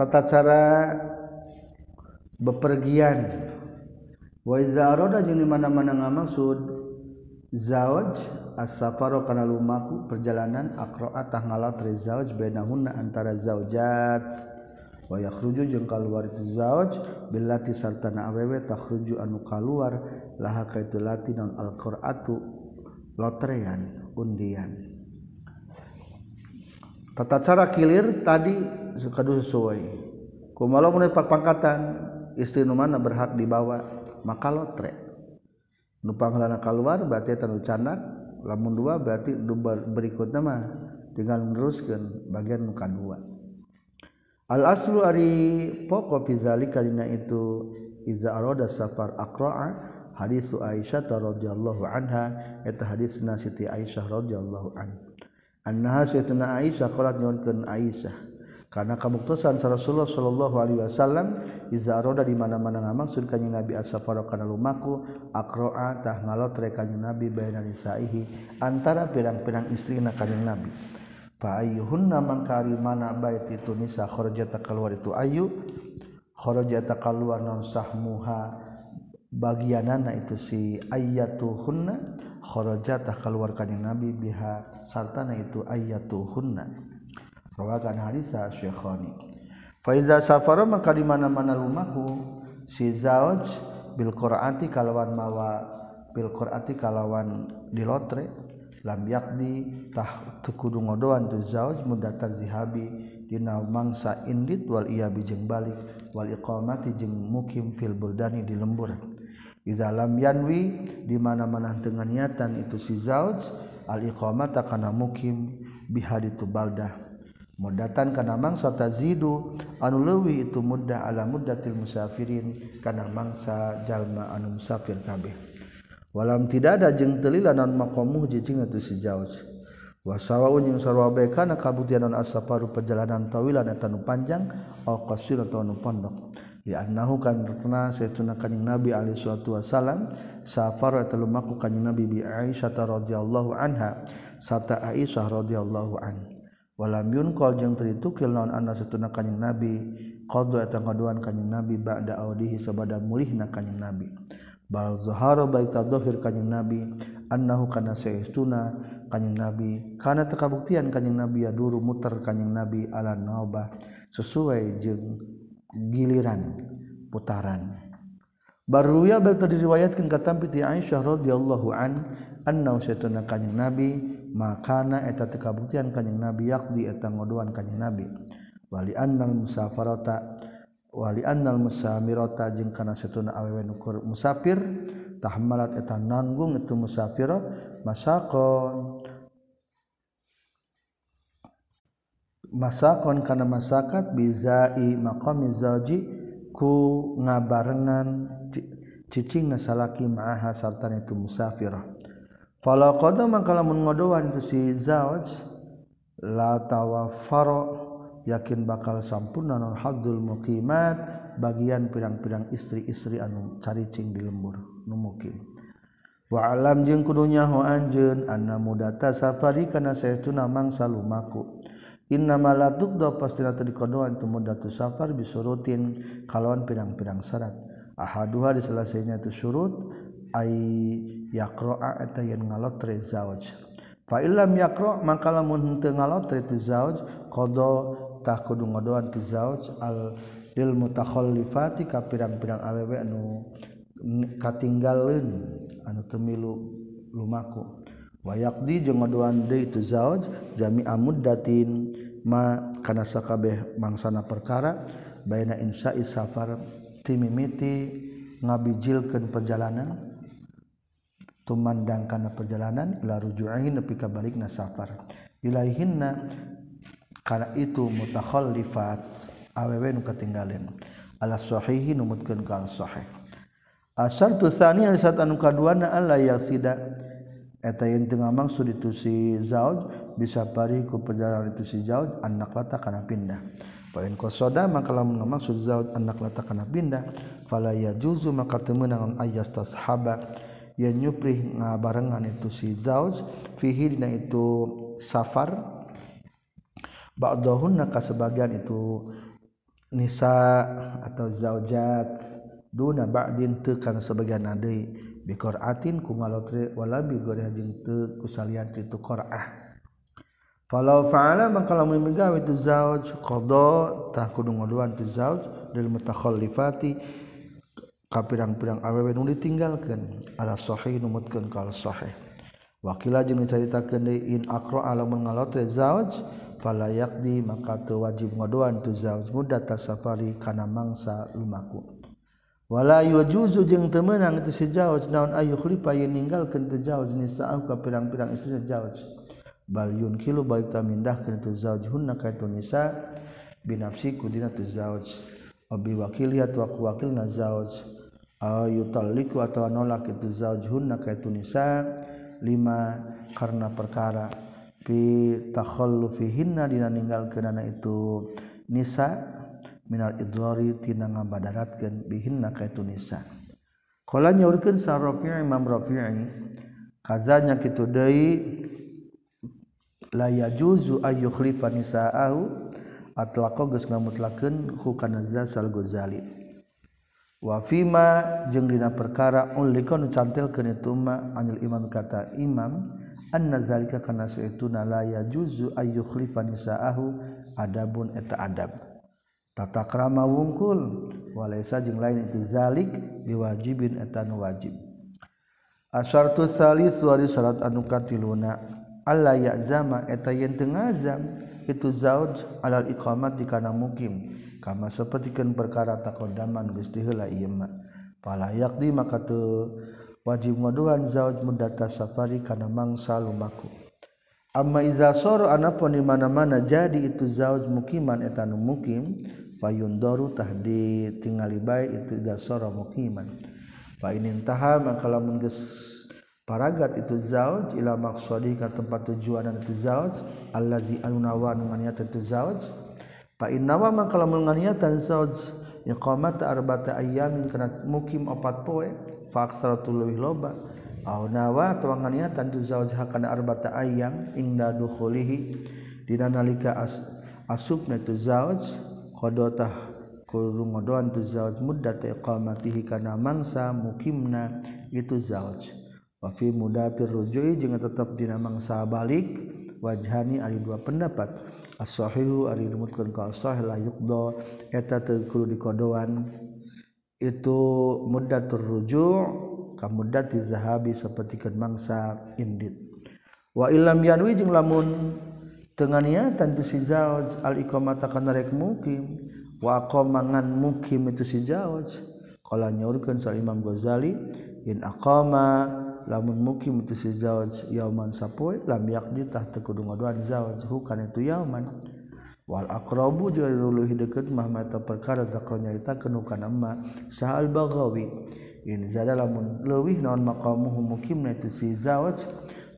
tata cara bepergian. Wa iza arada jeung dimana-mana ngamaksud zawaj as-safaru kana lumaku perjalanan aqra'a tahmalatri zawaj bainahunna antara zaujat wa yakhruju jeung kaluar itu zawaj billati sarta na awewe takhruju anu kaluar laha kaitu latinan al-qur'atu lotrean undian. Tata cara kilir tadi suka sesuai kumala mun pangkatan istri nu mana berhak dibawa maka lotre nu pangalana kaluar berarti eta nu candak lamun dua berarti berikutna mah tinggal meneruskeun bagian nu kadua. Al aslu ari pokok fizalika dina itu iza arada safar aqra'a hadis Aisyah radhiyallahu anha eta hadisna Siti Aisyah radhiyallahu anha annaha sayyidatuna Aisyah qalat nyonkeun Aisyah kana kabuktosan Rasulullah sallallahu alaihi wasallam iza roda di mana-mana ngamaksud kanjing Nabi as-safara kana lumaku aqra'a tah ngalotre kanjing Nabi baina nisaihi antara pirang-pirang istrina kanjing Nabi fa ayyuhunna mangkari mana baiti tunisa kharajata keluar itu ayu kharajata keluar non sahmuha bagianana itu si ayyatuhunna kharajatah keluar kanjing Nabi biha sartana itu ayyatuhunna rawakan hadisah Syekhani fa iza safara maka di mana-mana lumaku si zauj bil qur'ati kalawan mawa bil qur'ati kalawan di lotre lam yaqdi tah tukudu ngodoan tu zauj mudatan zihabi dina mangsa indit wal iyabi jeung balik wal iqamati jeung mukim fil buldani di lembur iza lam yanwi di mana-mana teu niatan itu si zauj al iqamata kana mukim bihadi tu baldah mudatan kana mangsa tazidu anu leuwih itu muddah ala muddatil musafirin kana mangsa jalma anu musafir kabeh walam tidak ada jeung teu lila naon maqamuh jijing atuh si zauj wa sawaun jeung sarwa bae kana kabutianan as-safaru perjalanan tawilan eta nu panjang au qasirun atawa nu pondok li annahu kan rukna saytuna kanjing Nabi alaihi salatu wasalam safar atau lumaku kanjing Nabi bi Aisyah radhiyallahu anha sarta Aisyah radhiyallahu anha walam yunqal jeung teu ditukil naon anna saytuna kanjing Nabi qadha eta ngaduan kanjing Nabi ba'da audihi sabada mulihna kanjing Nabi bal zahara baita dhahir kanjing Nabi annahu kana saytuna kanjing Nabi kana takabuktian kanjing Nabi ya duru muter kanjing Nabi ala naubah sesuai jeung giliran putaran Baruya bata diriwayatkeun katampi ti Aisyah radhiyallahu an anna usaytuna kanjing Nabi makana eta teu kabuktian kanjing Nabi yaqdi eta ngodoan kanjing Nabi wali annal musamirata jeung kana satuna awewe nu musafir tahmalat eta nanggung eta musafira masakon kana masakat bizai maqami zauji ku ngabarengan cicing nasalaki ma'aha sartana itu musafirah fala qada mangka lamun ngodoan itu si zawaj la tawafaro yakin bakal sampurna non hadzul muqimat bagian pirang-pirang istri-istri anu caricing di lembur nu mukim wa alam jeung kudunya ho anjeun anna mudata safari kana saestuna mangsa lumaku innama la tuqda pastina tadi kodoan itu mudatu safar bisurutin kalawan pirang-pirang syarat ahaduha di selesainya itu syurut ay yaqra'a eta yen ngalotre zawaj fa illam yaqra' maka lamun henteu ngalotre tu zawaj qada tah kudu ngodoan tu zawaj al lil mutakhallifati ka pirang-pirang awewe anu katinggaleun anu teu milu lumaku wa yaqdi jeung ngodoan deui tu zawaj jami'a muddatin ma kana sakabeh mangsana perkara baina insya'i safar timimiti ngabijilkeun perjalanan tumandang kana perjalanan ila ruju'in nepi ka balikna safar ilaihinna kana itu mutakhallifat awewe nu katinggaleun ala sahihi numutkeun ka sahih asartu tsani an satanu kaduana alla yasida eta yen teu ngamaksud itu si zauj bisa pari ku perjalanan itu si zauj anak lata kana pindah pain qasada maka lamun ngamaksud zaud anak latakana pindah fala yajuzu maka teu meunang ayas tashaba yen nyuprih ngabarengan itu si zaud fihi dina itu safar ba'dahunna ka sebagian itu nisa atau zaujat duna ba'din teu kana sebagian deui biqaraatin ku ngalotre wala bigoreh jeung teu kusalian itu qaraah falau fa'ala maka lamun migawe tu zauj qada tah kudu ngodoan tu zauj dil mutakhallifati ka pirang-pirang awewe nu ditinggalkeun ala sahih numutkeun ka sahih waqila jeung dicaritakeun deui in aqra lamun ngalote zauj fala yaqdi maka teu wajib ngodoan tu zauj muddat safari kana mangsa lumaku wala yajuzu jeung teu meunang tu si zauj naon ayu khlifa yen ninggalkeun tu zauj nisa'ah ka pirang-pirang istri zauj bal yunkilu balik tamindahkeun tu zaujhunna ka tu nisa binafsi kudina tu zauj abi wakiliyat wa wakilna zauj ayutalliku atawa nolak itu zaujhunna ka tu nisa lima karena perkara fi takhallufihinna dina ninggalkeunana itu nisa minal idrari tina ngabadaratkeun bihinna ka tu nisa qala nyaurkeun sa Rafi'i Imam Rafi'i kazanya kitu deui la yajuzu ayyukhlifan nisa'ahu atlaqa geus ngamutlakeun hukana zasal Ghazali wa fima jeung dina perkara ulika nu cantelkeun itu ma anil imam kata imam anna zalika kana saituna la yajuzu ayyukhlifan nisa'ahu adabun eta adab tata krama wungkul walaisa jeung lain itu zalik biwajibin eta nu wajib asyartu tsalis wa risalat anukatiluna Allah ya'zama eta yen teu ngazam itu zauj alal iqamat dikana mukim kama sapertikeun perkara taqaddaman geus diheula ieu mah fala yaqdi maka teu wajib ngodoan zauj muddat safari kana mangsa lumaku amma iza sor anapun di mana-mana jadi itu zauj mukiman eta nu mukim fayundaru tahdi tingali bae itu iza sor mukiman fa inintaha maka lamun geus paragat itu zauj ila maqsadi ka tempat tujuanan itu zauj allazi anunawa nganiatan itu zauj fa innawa man kalau nganiatan zauj iqamat arba'ata ayyamin kana mukim opat poe fa aksaratul loba au nawa tawang nganiatan itu zauj hakana arba'ata ayyam inda dukhulihi dina nalika asubna itu zauj qadotah kurung ngodoan itu zauj muddat iqamatihi kana mangsa mukimna itu zauj wa fi mudatir rujui jeung tetep dina mangsa balik wajhani ari dua pendapat as-sahihu ari numutkeun ka sahih la yuqda eta teu kudu dikodoan itu muddatur ruju' ka muddati zahabi sapertikeun mangsa indit. Wa illam yanwi jeung lamun teu nganiatan tu si zauj al iqamata kana rek mukim wa qamangan mukim itu si zauj. Qala nyaurkeun sa Imam Ghazali in aqama lamun mukim itu si zauj yauman sapoe lam yaqdi tah teu kudu ngaduan zauj hukana tu yauman. Wal aqrabu jarul hidakat mahmata perkara zakronya eta kenukan amma sahal baghawi in zalalamun leuwih naon maqamuhu mukimna tu si zawaj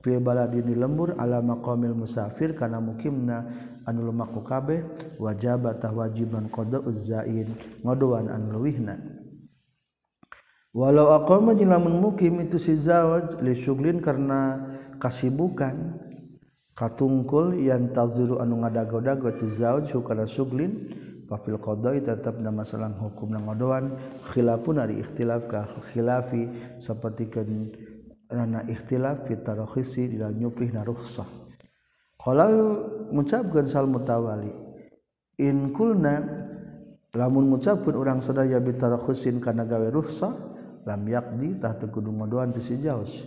fi baladin lembur ala maqamil musafir kana mukimna anu lumaku kabeh wajabata wajiban qadauz zain ngodoan anu leuwihna walau aqama lamun mukim itu si zawaj li syuglin karena kasibukan katungkul yang taziru anu ngadago-dago tu zauj hukana suglin fafil qadai tetap nama salang hukum na ngodoan khilafun ari ikhtilaf ka khilafi sapertikeun ana ikhtilaf fi tarakhisi dina nyuprihna rukhsah. Qala ngucapkeun sal mutawali in kulna lamun ngucapkeun urang sadaya bi tarakhisin kana gawe rukhsah lam yaqdi tah teu kudu ngodoan tu si zauj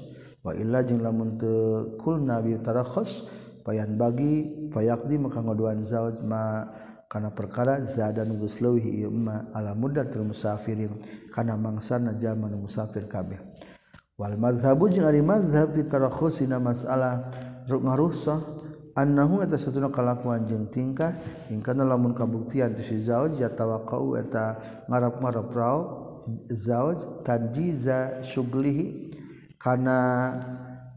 wa illa jeung lamun teu kulna bi tarakhis payan bagi fayaqdi maka ngaduan zauj ma kana perkara zadan geus leuwih ieu ma ala muddatul musafirin kana mangsana jaman musafir kabeh wal mazhabu jeung ari mazhab fi tarakhusina masalah ngaruhsah annahu eta satuna kalakuan jeung tingkah ingkana lamun kabuktian tu si zauj ya tawaqau eta ngarap-ngarap rao zauj tadjiza syuglihi kana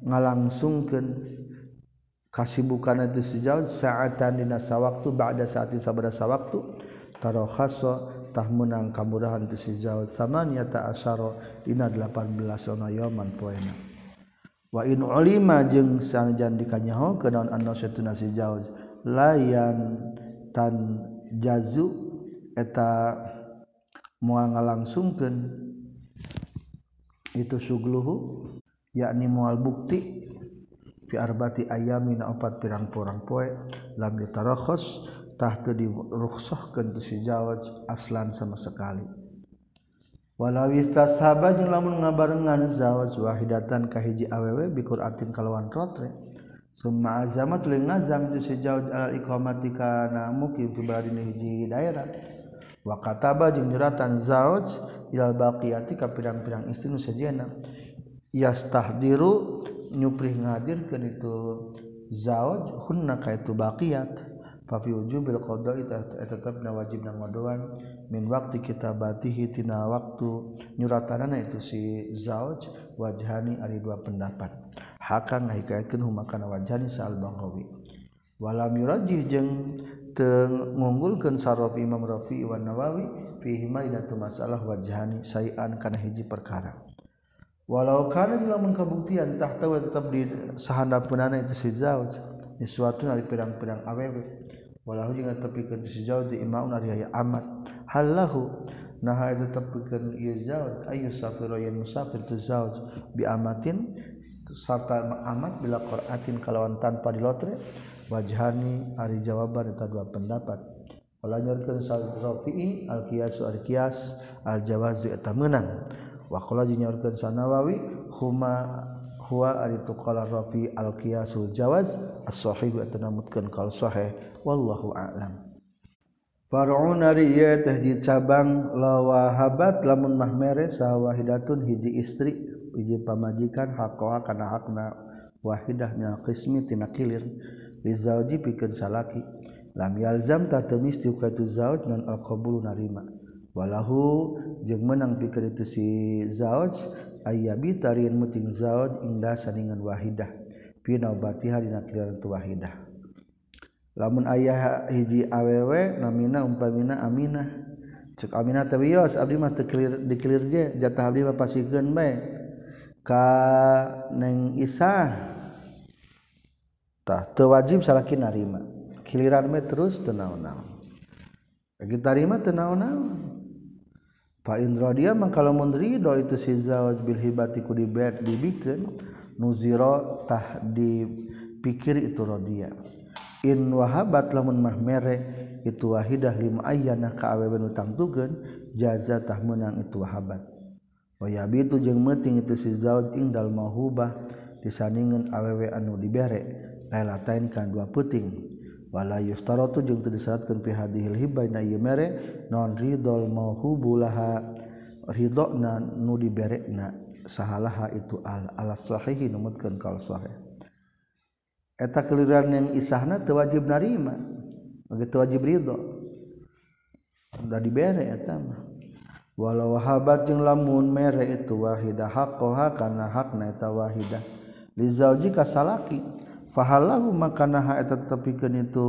ngalangsungkeun kasibukan itu sejauh saatan dina sawaktu ba'da saati sabada sawaktu tarakhasa tah meunang kamurahan itu sejauh samaniyata asyara dina 18 ana yaman poena wa in ulima jeung sanajan dikanyaho kenaon anna satuna sejauh layan tan jazu eta moal ngalangsungkeun itu sugluhu yakni moal bukti fi arbati ayamin opat pirang-pirang poe lam ditarakhas tah teu dirukhsahkeun tu si zawaj aslan sama sekali walau istasaba jeung lamun ngabarengan zawaj wahidatan ka hiji awewe biqur'atin kalawan rotre summa azama tuluy ngazam tu si zawaj al iqamati kana mukim fi baladina hiji daerah wa kataba jeung nyuratan zawaj ilal baqiyati ka pirang-pirang istri nu sajena yastahdiru nyuprih ngadirkeun itu zauj hunna kaitu baqiyat fa fi wujubil qada'i tetapna wajibna ngodoan min waqti kitabatihi tina waktu nyuratanana itu si zauj wajhani ari dua pendapat hakang ngahikaekeun huma kana wajhani sa'al banghawi walam yurajih jeung teu ngunggulkeun saraf Imam Rafi'i wa Nawawi fihi mailatu masalah wajhani sayan kana hiji perkara walau kana lamun kabuktian tah tawa tetep di sahanda punana itu si zauj ni suatu ari pirang-pirang awewe walau jeung tepikeun si zauj imaun ari aya amat halahu naha eta tepikeun ieu zauj ayu safiru yan musafir tu zauj bi amatin sarta amat bila qur'atin kalawan tanpa dilotre wajhani ari jawaban eta dua pendapat wala nyorkeun sahih Rafi'i al qiyasu al qiyas al jawazu eta meunang wa qala jinyorkeun sanawawi huma huwa aritu qala rafi al-qiyasul jawaz as-sahih wa tanamutkan qal sahih wallahu a'lam far'un ariyah tahdi cabang lawahabat lamun mahmere sawahidatun hiji istri hiji pamajikan haqqaha kana hakna wahidah min al-qismi tinakilir li zauji pikeun salaki lam yalzam tatamis tiukatu zauj nan al-qabul narima walahu jeung menang pikeun itu si zauj ayyabi tarin muting zauj indah saningan wahidah fi naubatiha dina kiran tu wahidah lamun aya hiji awewe namina umpamina Aminah cek Aminah teh wios abdi mah teu dikilir ge jatah abdi mah pasikeun bae ka neng Isah tah teu wajib salaki narima kiliran mah terus teu naon-naon bagi tarima teu naon-naon fa in radiya maka lamun ridho itu si zawaj bil hibati ku dibet dibikeun nuzira tah dipikir itu radiya in wahabat lamun mahmere itu wahidah lim ayyana ka awewe nu tangtukeun jaza tah menang itu habat. Wayabi itu jeung meuting itu si zaud ing dal mahubah disandingan awewe anu dibere lailatain kan dua puting. Wala yustaratu jeung teu disyaratkeun fi hadhil hibaina yamare non ridol mahubulaha ridona nu diberekna sahalaha itu ala sahihi numutkeun kal sahih. Eta keliran yang isahna teu wajib narima bagi teu wajib ridho udah dibere eta mah. Walau habat jeung lamun mere itu wahidah haqqaha kana hakna eta wahidah lizauji kasalaki fahalahu makanaha eta tepikeun itu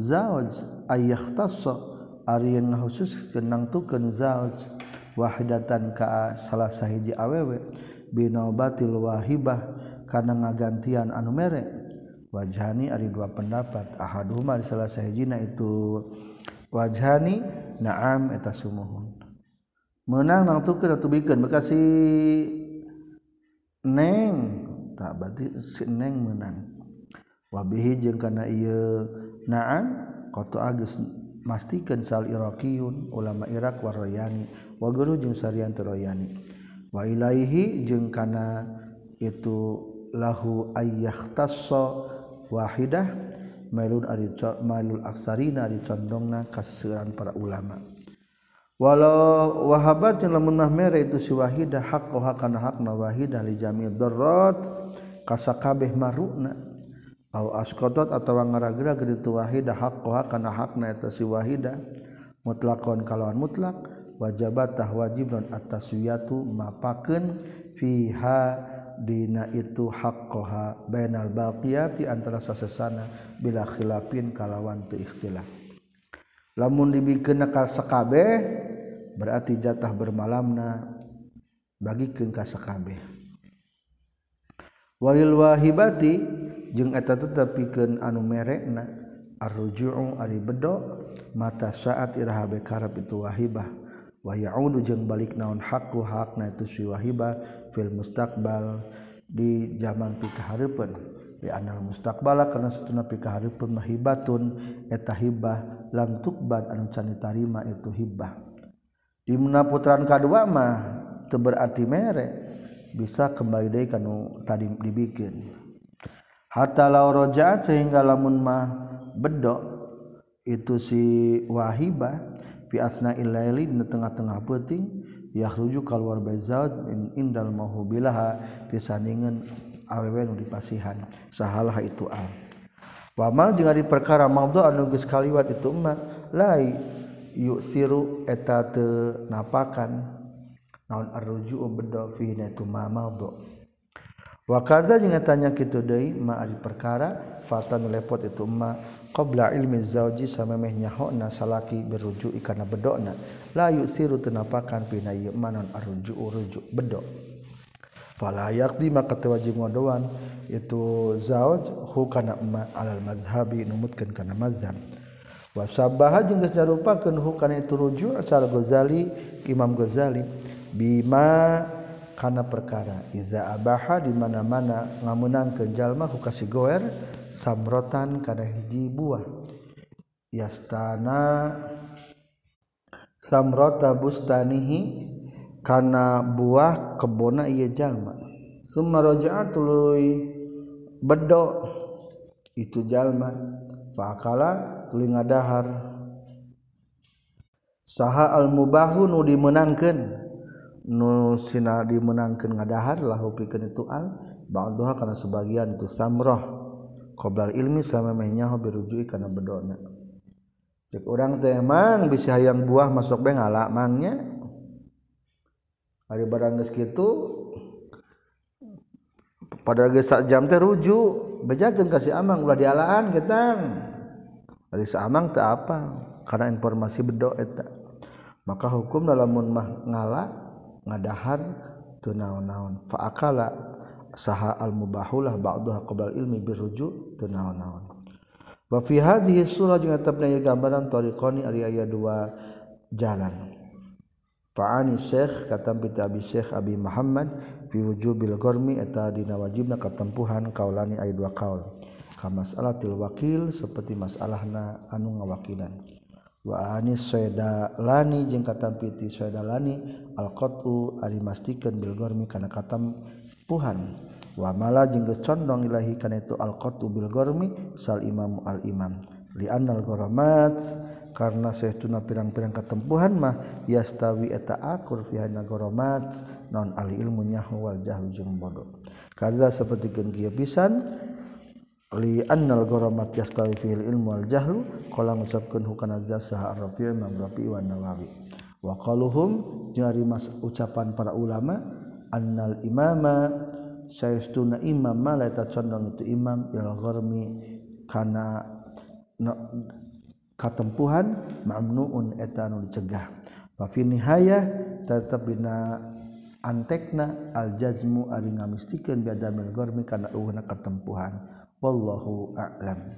zauj ayyahtassa ari yang khusus kenangtukeun zauj wahidatan ka salah sahiji awewe binobatil wahibah kana ngagantian anu mere wajhani ari dua pendapat ahaduhuma salah sahijina itu wajhani na'am eta sumuhun menang nangtukeun atuh bikeun bekas si neng tak berarti si neng menang wabihi jeung kana ieu na'am qatu agus mastikeun sal iraqiyun ulama Iraq warayani wa guru jeung sarian terayani wa ilaihi jeung kana itu lahu ayyakhtassa wahidah mailun mailul aksarina dicondongna kaseuran para ulama. Walau wahabat yang lamunah mere itu si wahidah haqqaha kana hakna wahidah li jami' darrat kasakabeh marukna au asqatat atawa ngaragera gitu wahidah haqqaha kana hakna eta si wahidah mutlaqon kalawan mutlak wajibatah wajib lan at-taswiyatu mapakeun fiha dina itu haqqaha bainal baqiyati antara sasesana bila khilafin kalawan teu ikhtilaf. Lamun dibikeun ka sakabeh berarti jatah bermalamna bagikeun ka sakabeh. Walil wahibati jeung eta tetepikeun anu merekna arruju'u ari bedo mata saat irahabe karep itu wahibah wa ya'udu jeung balik naon haqqu hakna itu si wahibah fil mustaqbal di zaman pikahareupeun di anal mustaqbala kana satuna pikahareupeun mahibatun eta hibah lam tukbad anu can ditarima itu hibah. Dimana putaran kadua mah teu berarti mere bisa kembali deui kanu tadi dibikeun. Hatta law rojaat sehingga lamun mah bedok itu si wahibah fi asna'il laili di tengah-tengah peuting yahruju kalwar bazaud min indal mahubilaha disandingan awewe nu dipasihan sahalah itu al. Wamal jeung ari perkara maudhu anu geus kaliwat itu mah lai yusiru eta teu napakan naon arruju bedo fi natu ma maudhu wa kaza jeung eta nya kitu deui ma ari perkara fatan lepot itu mah qabla ilmi zauji samemeh nyahona salaki berujui kana bedona la yusiru teu napakan fi nayy manon arruju ruju bedo fala yaqdi maka wajib ngodoan itu zauj hu kana ma alal mazhabi numutkeun kana mazhab wa sabaha jeung geus nyarupakeun hu kana itu ruju' Al-Ghazali Imam Ghazali bima kana perkara iza abaha di mana-mana ngameunangkeun jalma ku kasih goer samrotan kana hiji buah yastana samrota bustanihi kana buah kebona ieu jalma summa raja'a tuluy bedok itu jalma faqala tuluy ngadahar saha al mubahu nu dimenangkeun nu sina dimenangkeun ngadahar lahu pikeun itu al ba'daha kana sebagian itu samrah qabla ilmi samameh nyaho berujui kana bedona cek urang teh mang bisi hayang buah masuk bae ngala mangnya. Ari barang geus kitu pada geus sak jam teh rujuk bejakeun ka si amang ulah dialaan getang ari si amang teu apa karena informasi bedok eta maka hukumna lamun mah ngala ngadahar teu naon-naon fa akala saha al mubahulah ba'daha qabla ilmi birujuk teu naon-naon wa fi hadhihi surah jeung eta pena gambaran tariqani ari aya dua jalan. Fa'ani Syekh katam pita Abi Syekh Abi Muhammad fi wujubil gharmi eta dina wajibna katempuhan kaulani aya dua kaul ka mas'alatil wakil seperti masalahna anu ngawakilan wa anis saydalani jeung katampiti saydalani alqatu ari mastikeun bil gormi kana katam puhan wa mala jeung geus condong ilahi kana itu alqatu bil gormi sal imam al imam li annal goramat karna saestuna pirang-pirang katempuhan mah yastawi eta akur fihana goramat non ali ilmu nyahu wal jahlu jeung bodoh kaza sapertikeun kieu pisan li annal gharamat yastawi fil ilmu wal jahlu qala ngucapkeun hukana zasaha ar-Rafi' Imam Rafi'i wa Nawawi wa qaluhum jari mas ucapan para ulama annal imama saestuna imam malaita condong itu imam bil gharmi kana katempuhan mamnuun eta anu dicegah wa fi nihayah tetep dina antekna al jazmu ari ngamistikeun biadamil gharmi kana uhna katempuhan. Wallahu a'lam.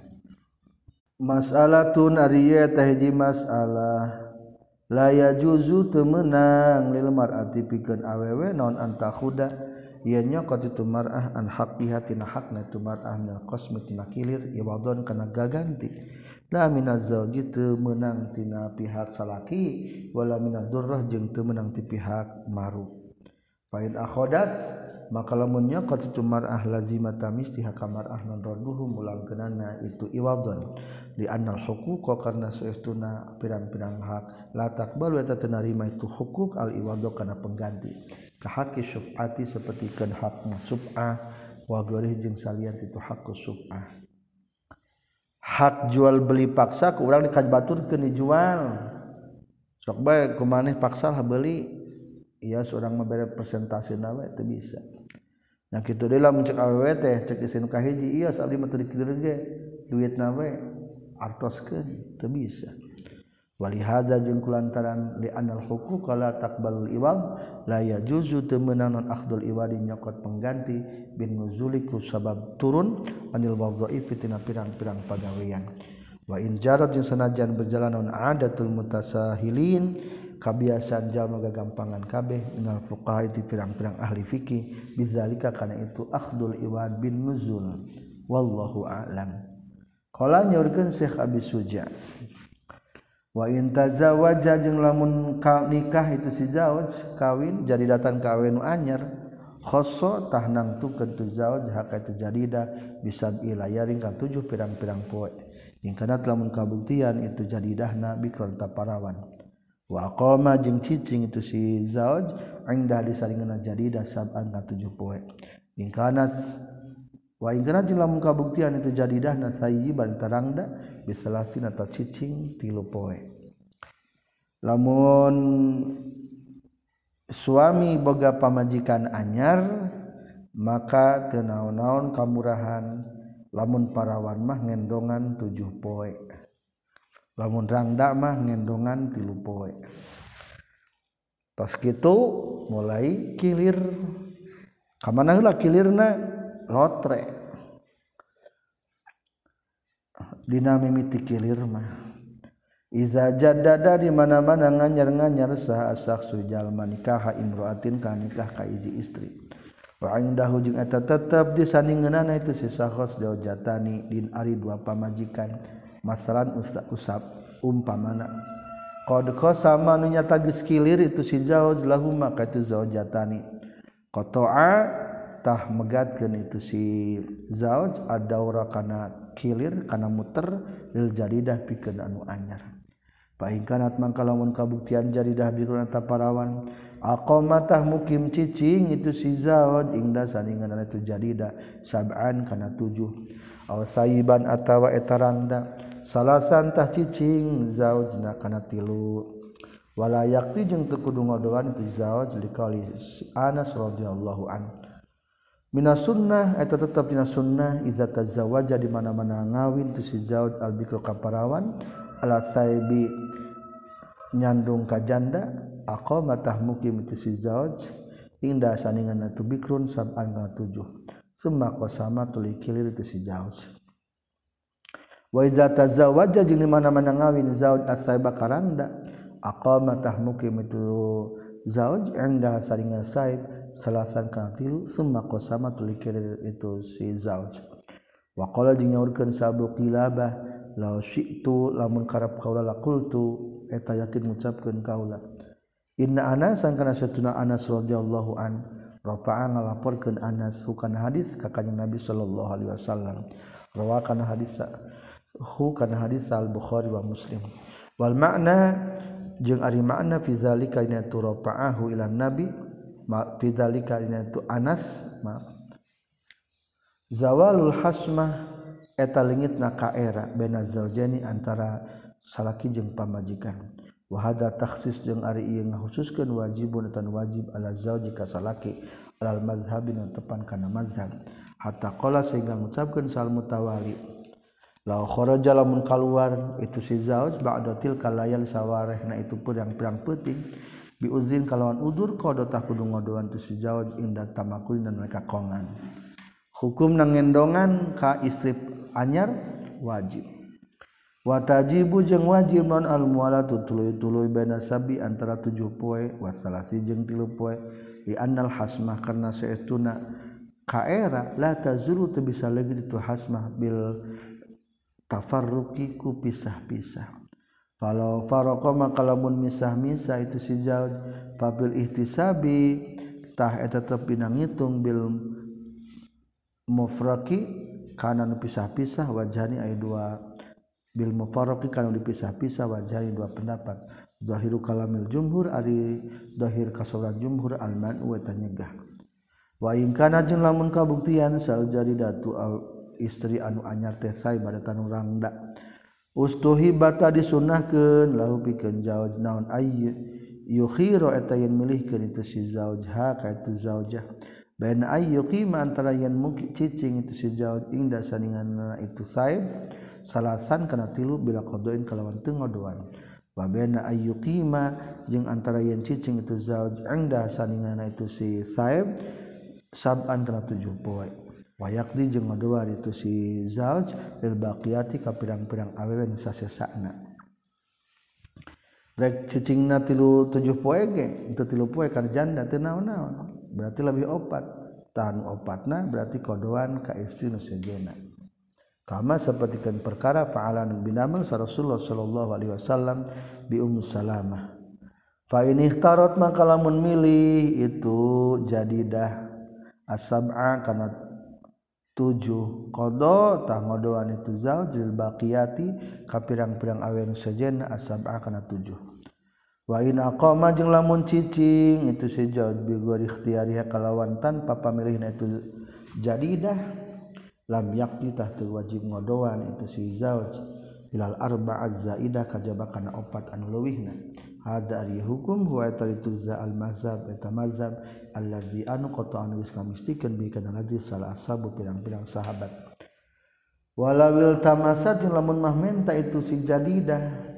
Mas'alatun ariya tahiji mas'alah la yajuzu temenang lil mar'ati pikeun awewe naon antakhuda ieu nyokot itu mar'ah an haqqiha tina hakna itu mar'ah minal qasmi tina kilir iwadon kana gaganti la minaz zawji temenang tina pihak salaki wala minad durrah jeung temenang ti pihak maru fain akhodat maka lamun nyokot itu mar'ah lazimah tamistihah kamar'ah non roduhu mulang kenana itu iwadon di annal hukuko karna suestuna pirang-pirang hak la takbalu eta tenarima itu hukuk al iwado kana pengganti kahaki syuf'ati seperti kan hakna syuf'ah wa gharih jeung salian itu hakku syuf'ah hak jual beli paksa ku urang dikabaturkeun dijual sok bae kumaneh paksa beli ieu urang mabere persentasena we teu bisa. Nah kitu deula mun cek awewe teh cek isin ka hiji ieu abdi mah teu dikitu ge duitna we artoskeun teu bisa wali hadza jeung kulantaran li anal huquq la taqbalul iwad la yajuzu temenanan akhdul iwadi nyokot pengganti bin nuzuliku sabab turun anil wadhaifi tina pirang-pirang pagawean wa in jarat jeung sanajan berjalanan adatul mutasahilin kabiasaan jalma gagampangan kabeh minal fuqaha itu pirang-pirang ahli fikih bizalika kana itu akhdul iwad bin nuzul. Wallahu a'lam. Qala nyorkeun Syekh Abi Suja wa in tazawaja jeung lamun nikah itu si zawaj kawin jadidatan kawin anyar khosso tahnang tukeun tu zawaj haka itu jadida bisa ilayaring ka tujuh pirang-pirang poe ingkana lamun kabuktian itu jadidahna bikron taparawan wa qama jeung cicing itu si zauj indah disaringeunna jadidah sab'an ka 7 poe ingkana wa ingkana jeung lamun kabuktian itu jadidahna sayyiban tarangda bisalasin atawa cicing 3 poe lamun suami boga pamajikan anyar maka teu naon-naon kamurahan lamun parawan mah ngendongan 7 poe lamun rangda mah ngendongan 3 poe. Tos kitu mulai kilir. Ka mana heula kilirna lotre. Dina mimiti kilir mah. Iza jaddada di mana-mana nganyar-nganyar saha asaksu jalma nikah imraatin ka nikah ka hiji istri. Wa indahu jeung eta tetep disandingeunana itu si sakhos zaujatani din ari dua pamajikan. Masalan usap umpamana qad qasama nu nyata geus kilir itu si zawaj lahumma ka itu zaujatani qata'a tah megatkeun itu si zawaj adaura kana kilir kana muter lil jaridah pikeun anu anyar paingkanat mangka lamun kabuktian jaridah bikuna taparawan aqamatah mukim cicing itu si zawaj ingda saninganana itu jaridah sab'an kana 7 aw sayiban atawa etarangda salasan tah cicing zaujna kana 3 wala yakti jeung teu kudu ngodoan ti zauj likali Anas radhiyallahu an minas sunnah eta tetep dina sunnah iza tazawaja di mana-mana ngawin ti si zauj al bikru kaparawan ala saybi nyandung ka janda aqamatah mukim ti si zauj inda saningan tu bikrun sab'an kana 7 semua kosama tuli kilir itu si zauj. Wa iza tazawaja jeung mana-mana ngawin zauj asaiba karanda aqamatah mukim itu zauj indah saringan saib salasan kana 3 semua kosama tuli kilir itu si zauj. Wa qala jeung nyaurkeun sabu qilabah la syi'tu lamun karab kaula la qultu eta yakin ngucapkeun kaula inna Anas sangkana satuna Anas radhiyallahu an rafa'a ngalaporkeun Anas hukana hadis ka kanjeng Nabi sallallahu alaihi wasallam rawakan hadis hukana hadis al-Bukhari wa Muslim wal makna jeung ari makna fi zalika inatu rafa'ahu ila nabi fi zalika inatu Anas zawalul hasmah eta leungitna kaera bena zaujani antara salaki jeung pamajikan wa hadza takhsis jeung ari ieu ngakhususkeun wajibun tan wajib ala zauji ka salaki alal mazhabin tepan kana mazhab hatta qala sehingga ngucapkeun sal mutawali la kharaja lamun kaluar itu si zauj ba'da tilka layal sawarehna itu pun yang pirang peuting biuzin kalawan udzur qada tah kudu ngodoan tu si zauj inda tamakul dan mereka kongan hukum nangendongan ka istri anyar wajib watajibu jeung wajib non al mualatu tuluy-tuluy baina sabi antara 7 poe wa salasi jeung 3 poe li annal hasmah karna saestuna kaera la tazuru teu bisa leungit itu hasmah bil tafarruqi ku pisah-pisah falau faraqa makalamun misah-misah itu si jauh fabil ihtisabi tah eta tetep binangitung bil mufraqi kana nu pisah-pisah wajhani aya dua bil mufarraqi kana dipisah-pisah wajhani dua pendapat zahiru kalamil jumhur ari zahir kasolat jumhur alman wa tanyegah wa in kana jeung lamun kabuktian sal jaridatu istri anu anyar teh sae bade tanu rangda ustuhi bata disunnahkeun lahu pikeun zauj naon ayy yukhiru eta yen milihkeun itu si zaujha ka itu zaujah bain ayyuqima antara yang mungkin cicing itu sejauh indah sandingan itu saib salasan kana tilu bila qadain kalawan teu ngodoan wa bain ayyuqima jeung antara yang cicing itu zauj indah sandingan itu si saib sab antara 7 poe wa yaqdi jeung ngodoan itu si zauj lil baqiyati ka pirang-pirang awewe nu sasesana rek cicingna tilu 7 poe ge teu 3 poe kana janda teu naon-naon berarti lebih opat tahan opatna berarti kodoan ka istri nusajena kama seperti kan perkara fa'alan bin amal Rasulullah sallallahu alaihi wasallam bi Ummu Salamah fa in ihtarat maka lamun milih itu jadidah as-sab'a kana 7 qada tah ngodoan itu zaujil baqiyati ka pirang-pirang awe nusajena as-sab'a kana 7 wa in aqama jeung lamun cicing itu sejauh bigori ikhtiyariha kalawan tanpa pamilihna itu jadidah lam yaqti tah teu wajib ngodoan itu si zauj ilal arba'a zaidah kajaba kana opat anu leuwihna hada ari hukum huwa taritu za al mazhab eta mazhab allazi anu qata'an geus kamistikeun bi kana ladzi salah ashabu pirang-pirang sahabat walawil tamasat jeung lamun mah menta itu si jadidah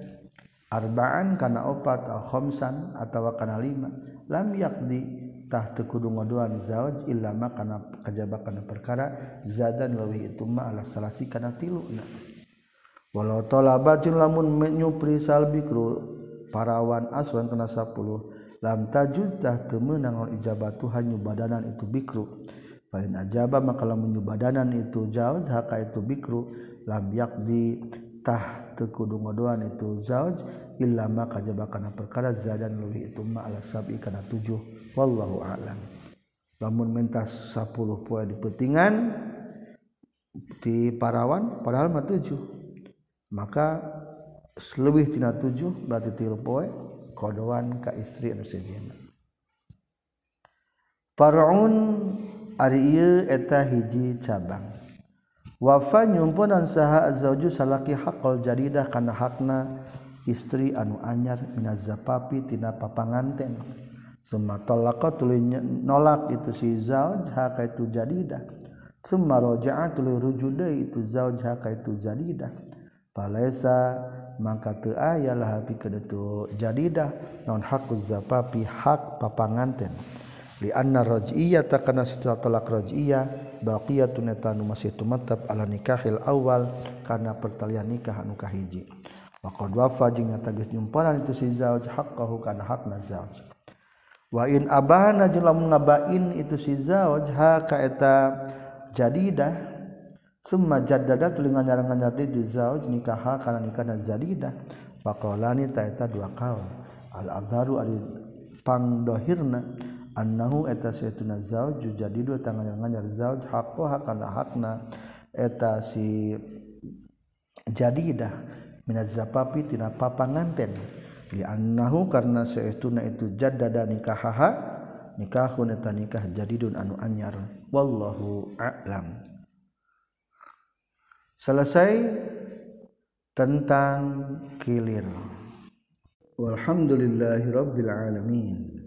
arba'an kana opat al khamsan atawa kana 5 lam yaqdi tah teu kudu ngodoan zauj illa ma kana kajaba kana perkara zadan leuwih itu ma ala salasi kana 3 walau talabatun lamun nyupri salbi kru parawan aswan kana 10 lam tajuz tah teu meunang ijabatu hanyu badanan itu bikru fa in ajaba maka lamun nyubadanan itu zauj haka itu bikru lam yaqdi tah teu kudu ngodoan itu zauj illa ma kajaba kana perkara zadan leuwih itu ma ala sabi kana 7 wallahu a'lam lamun minta 10 poe dipeutingan di parawan padahal mah 7 maka leuwih tina 7 berarti 3 poe kodoan ka istri anu sejenna far'un ari ieu eta hiji cabang wafa nyumpunan saha azauju salaki haqqal jadidah kana hakna istri anu anyar minazzapapi tina papanganten summa talaqa tuluy nolak itu si zauj haka itu jadidah summa raja'a tuluy ruju deui itu zauj haka itu jadidah falaisa mangka teu aya laha pikeun tu jadidah naon haqquz zapapi hak papanganten li anna raj'iyata kana sitra talaq raj'iyah baqiyatun tanu masih tumatab ala nikahil awal kana pertalian nikah anu kahiji waqad wafa jeung nyata geus nyumpanan itu si zauj haqqahu kana hakna zauj wa in abana jeung lamun ngabain itu si zauj ha ka eta jadidah Summa jaddada tuluy nganyar-nganyar di zauj nikah kana nikahna zadidah. Faqalani ta'ata dua qaul. Al-azharu ari pangdohirna annahu eta saytuna zauj jadidu tanganyar-nganyar zauj haqqo hakana hakna eta si jadidah minaz zapapi tina papanganten. Li annahu karna saytuna itu jaddada nikahaha nikahun eta nikah jadidun anu anyar. Wallahu a'lam. Selesai tentang kilir. Walhamdulillahirabbil alamin.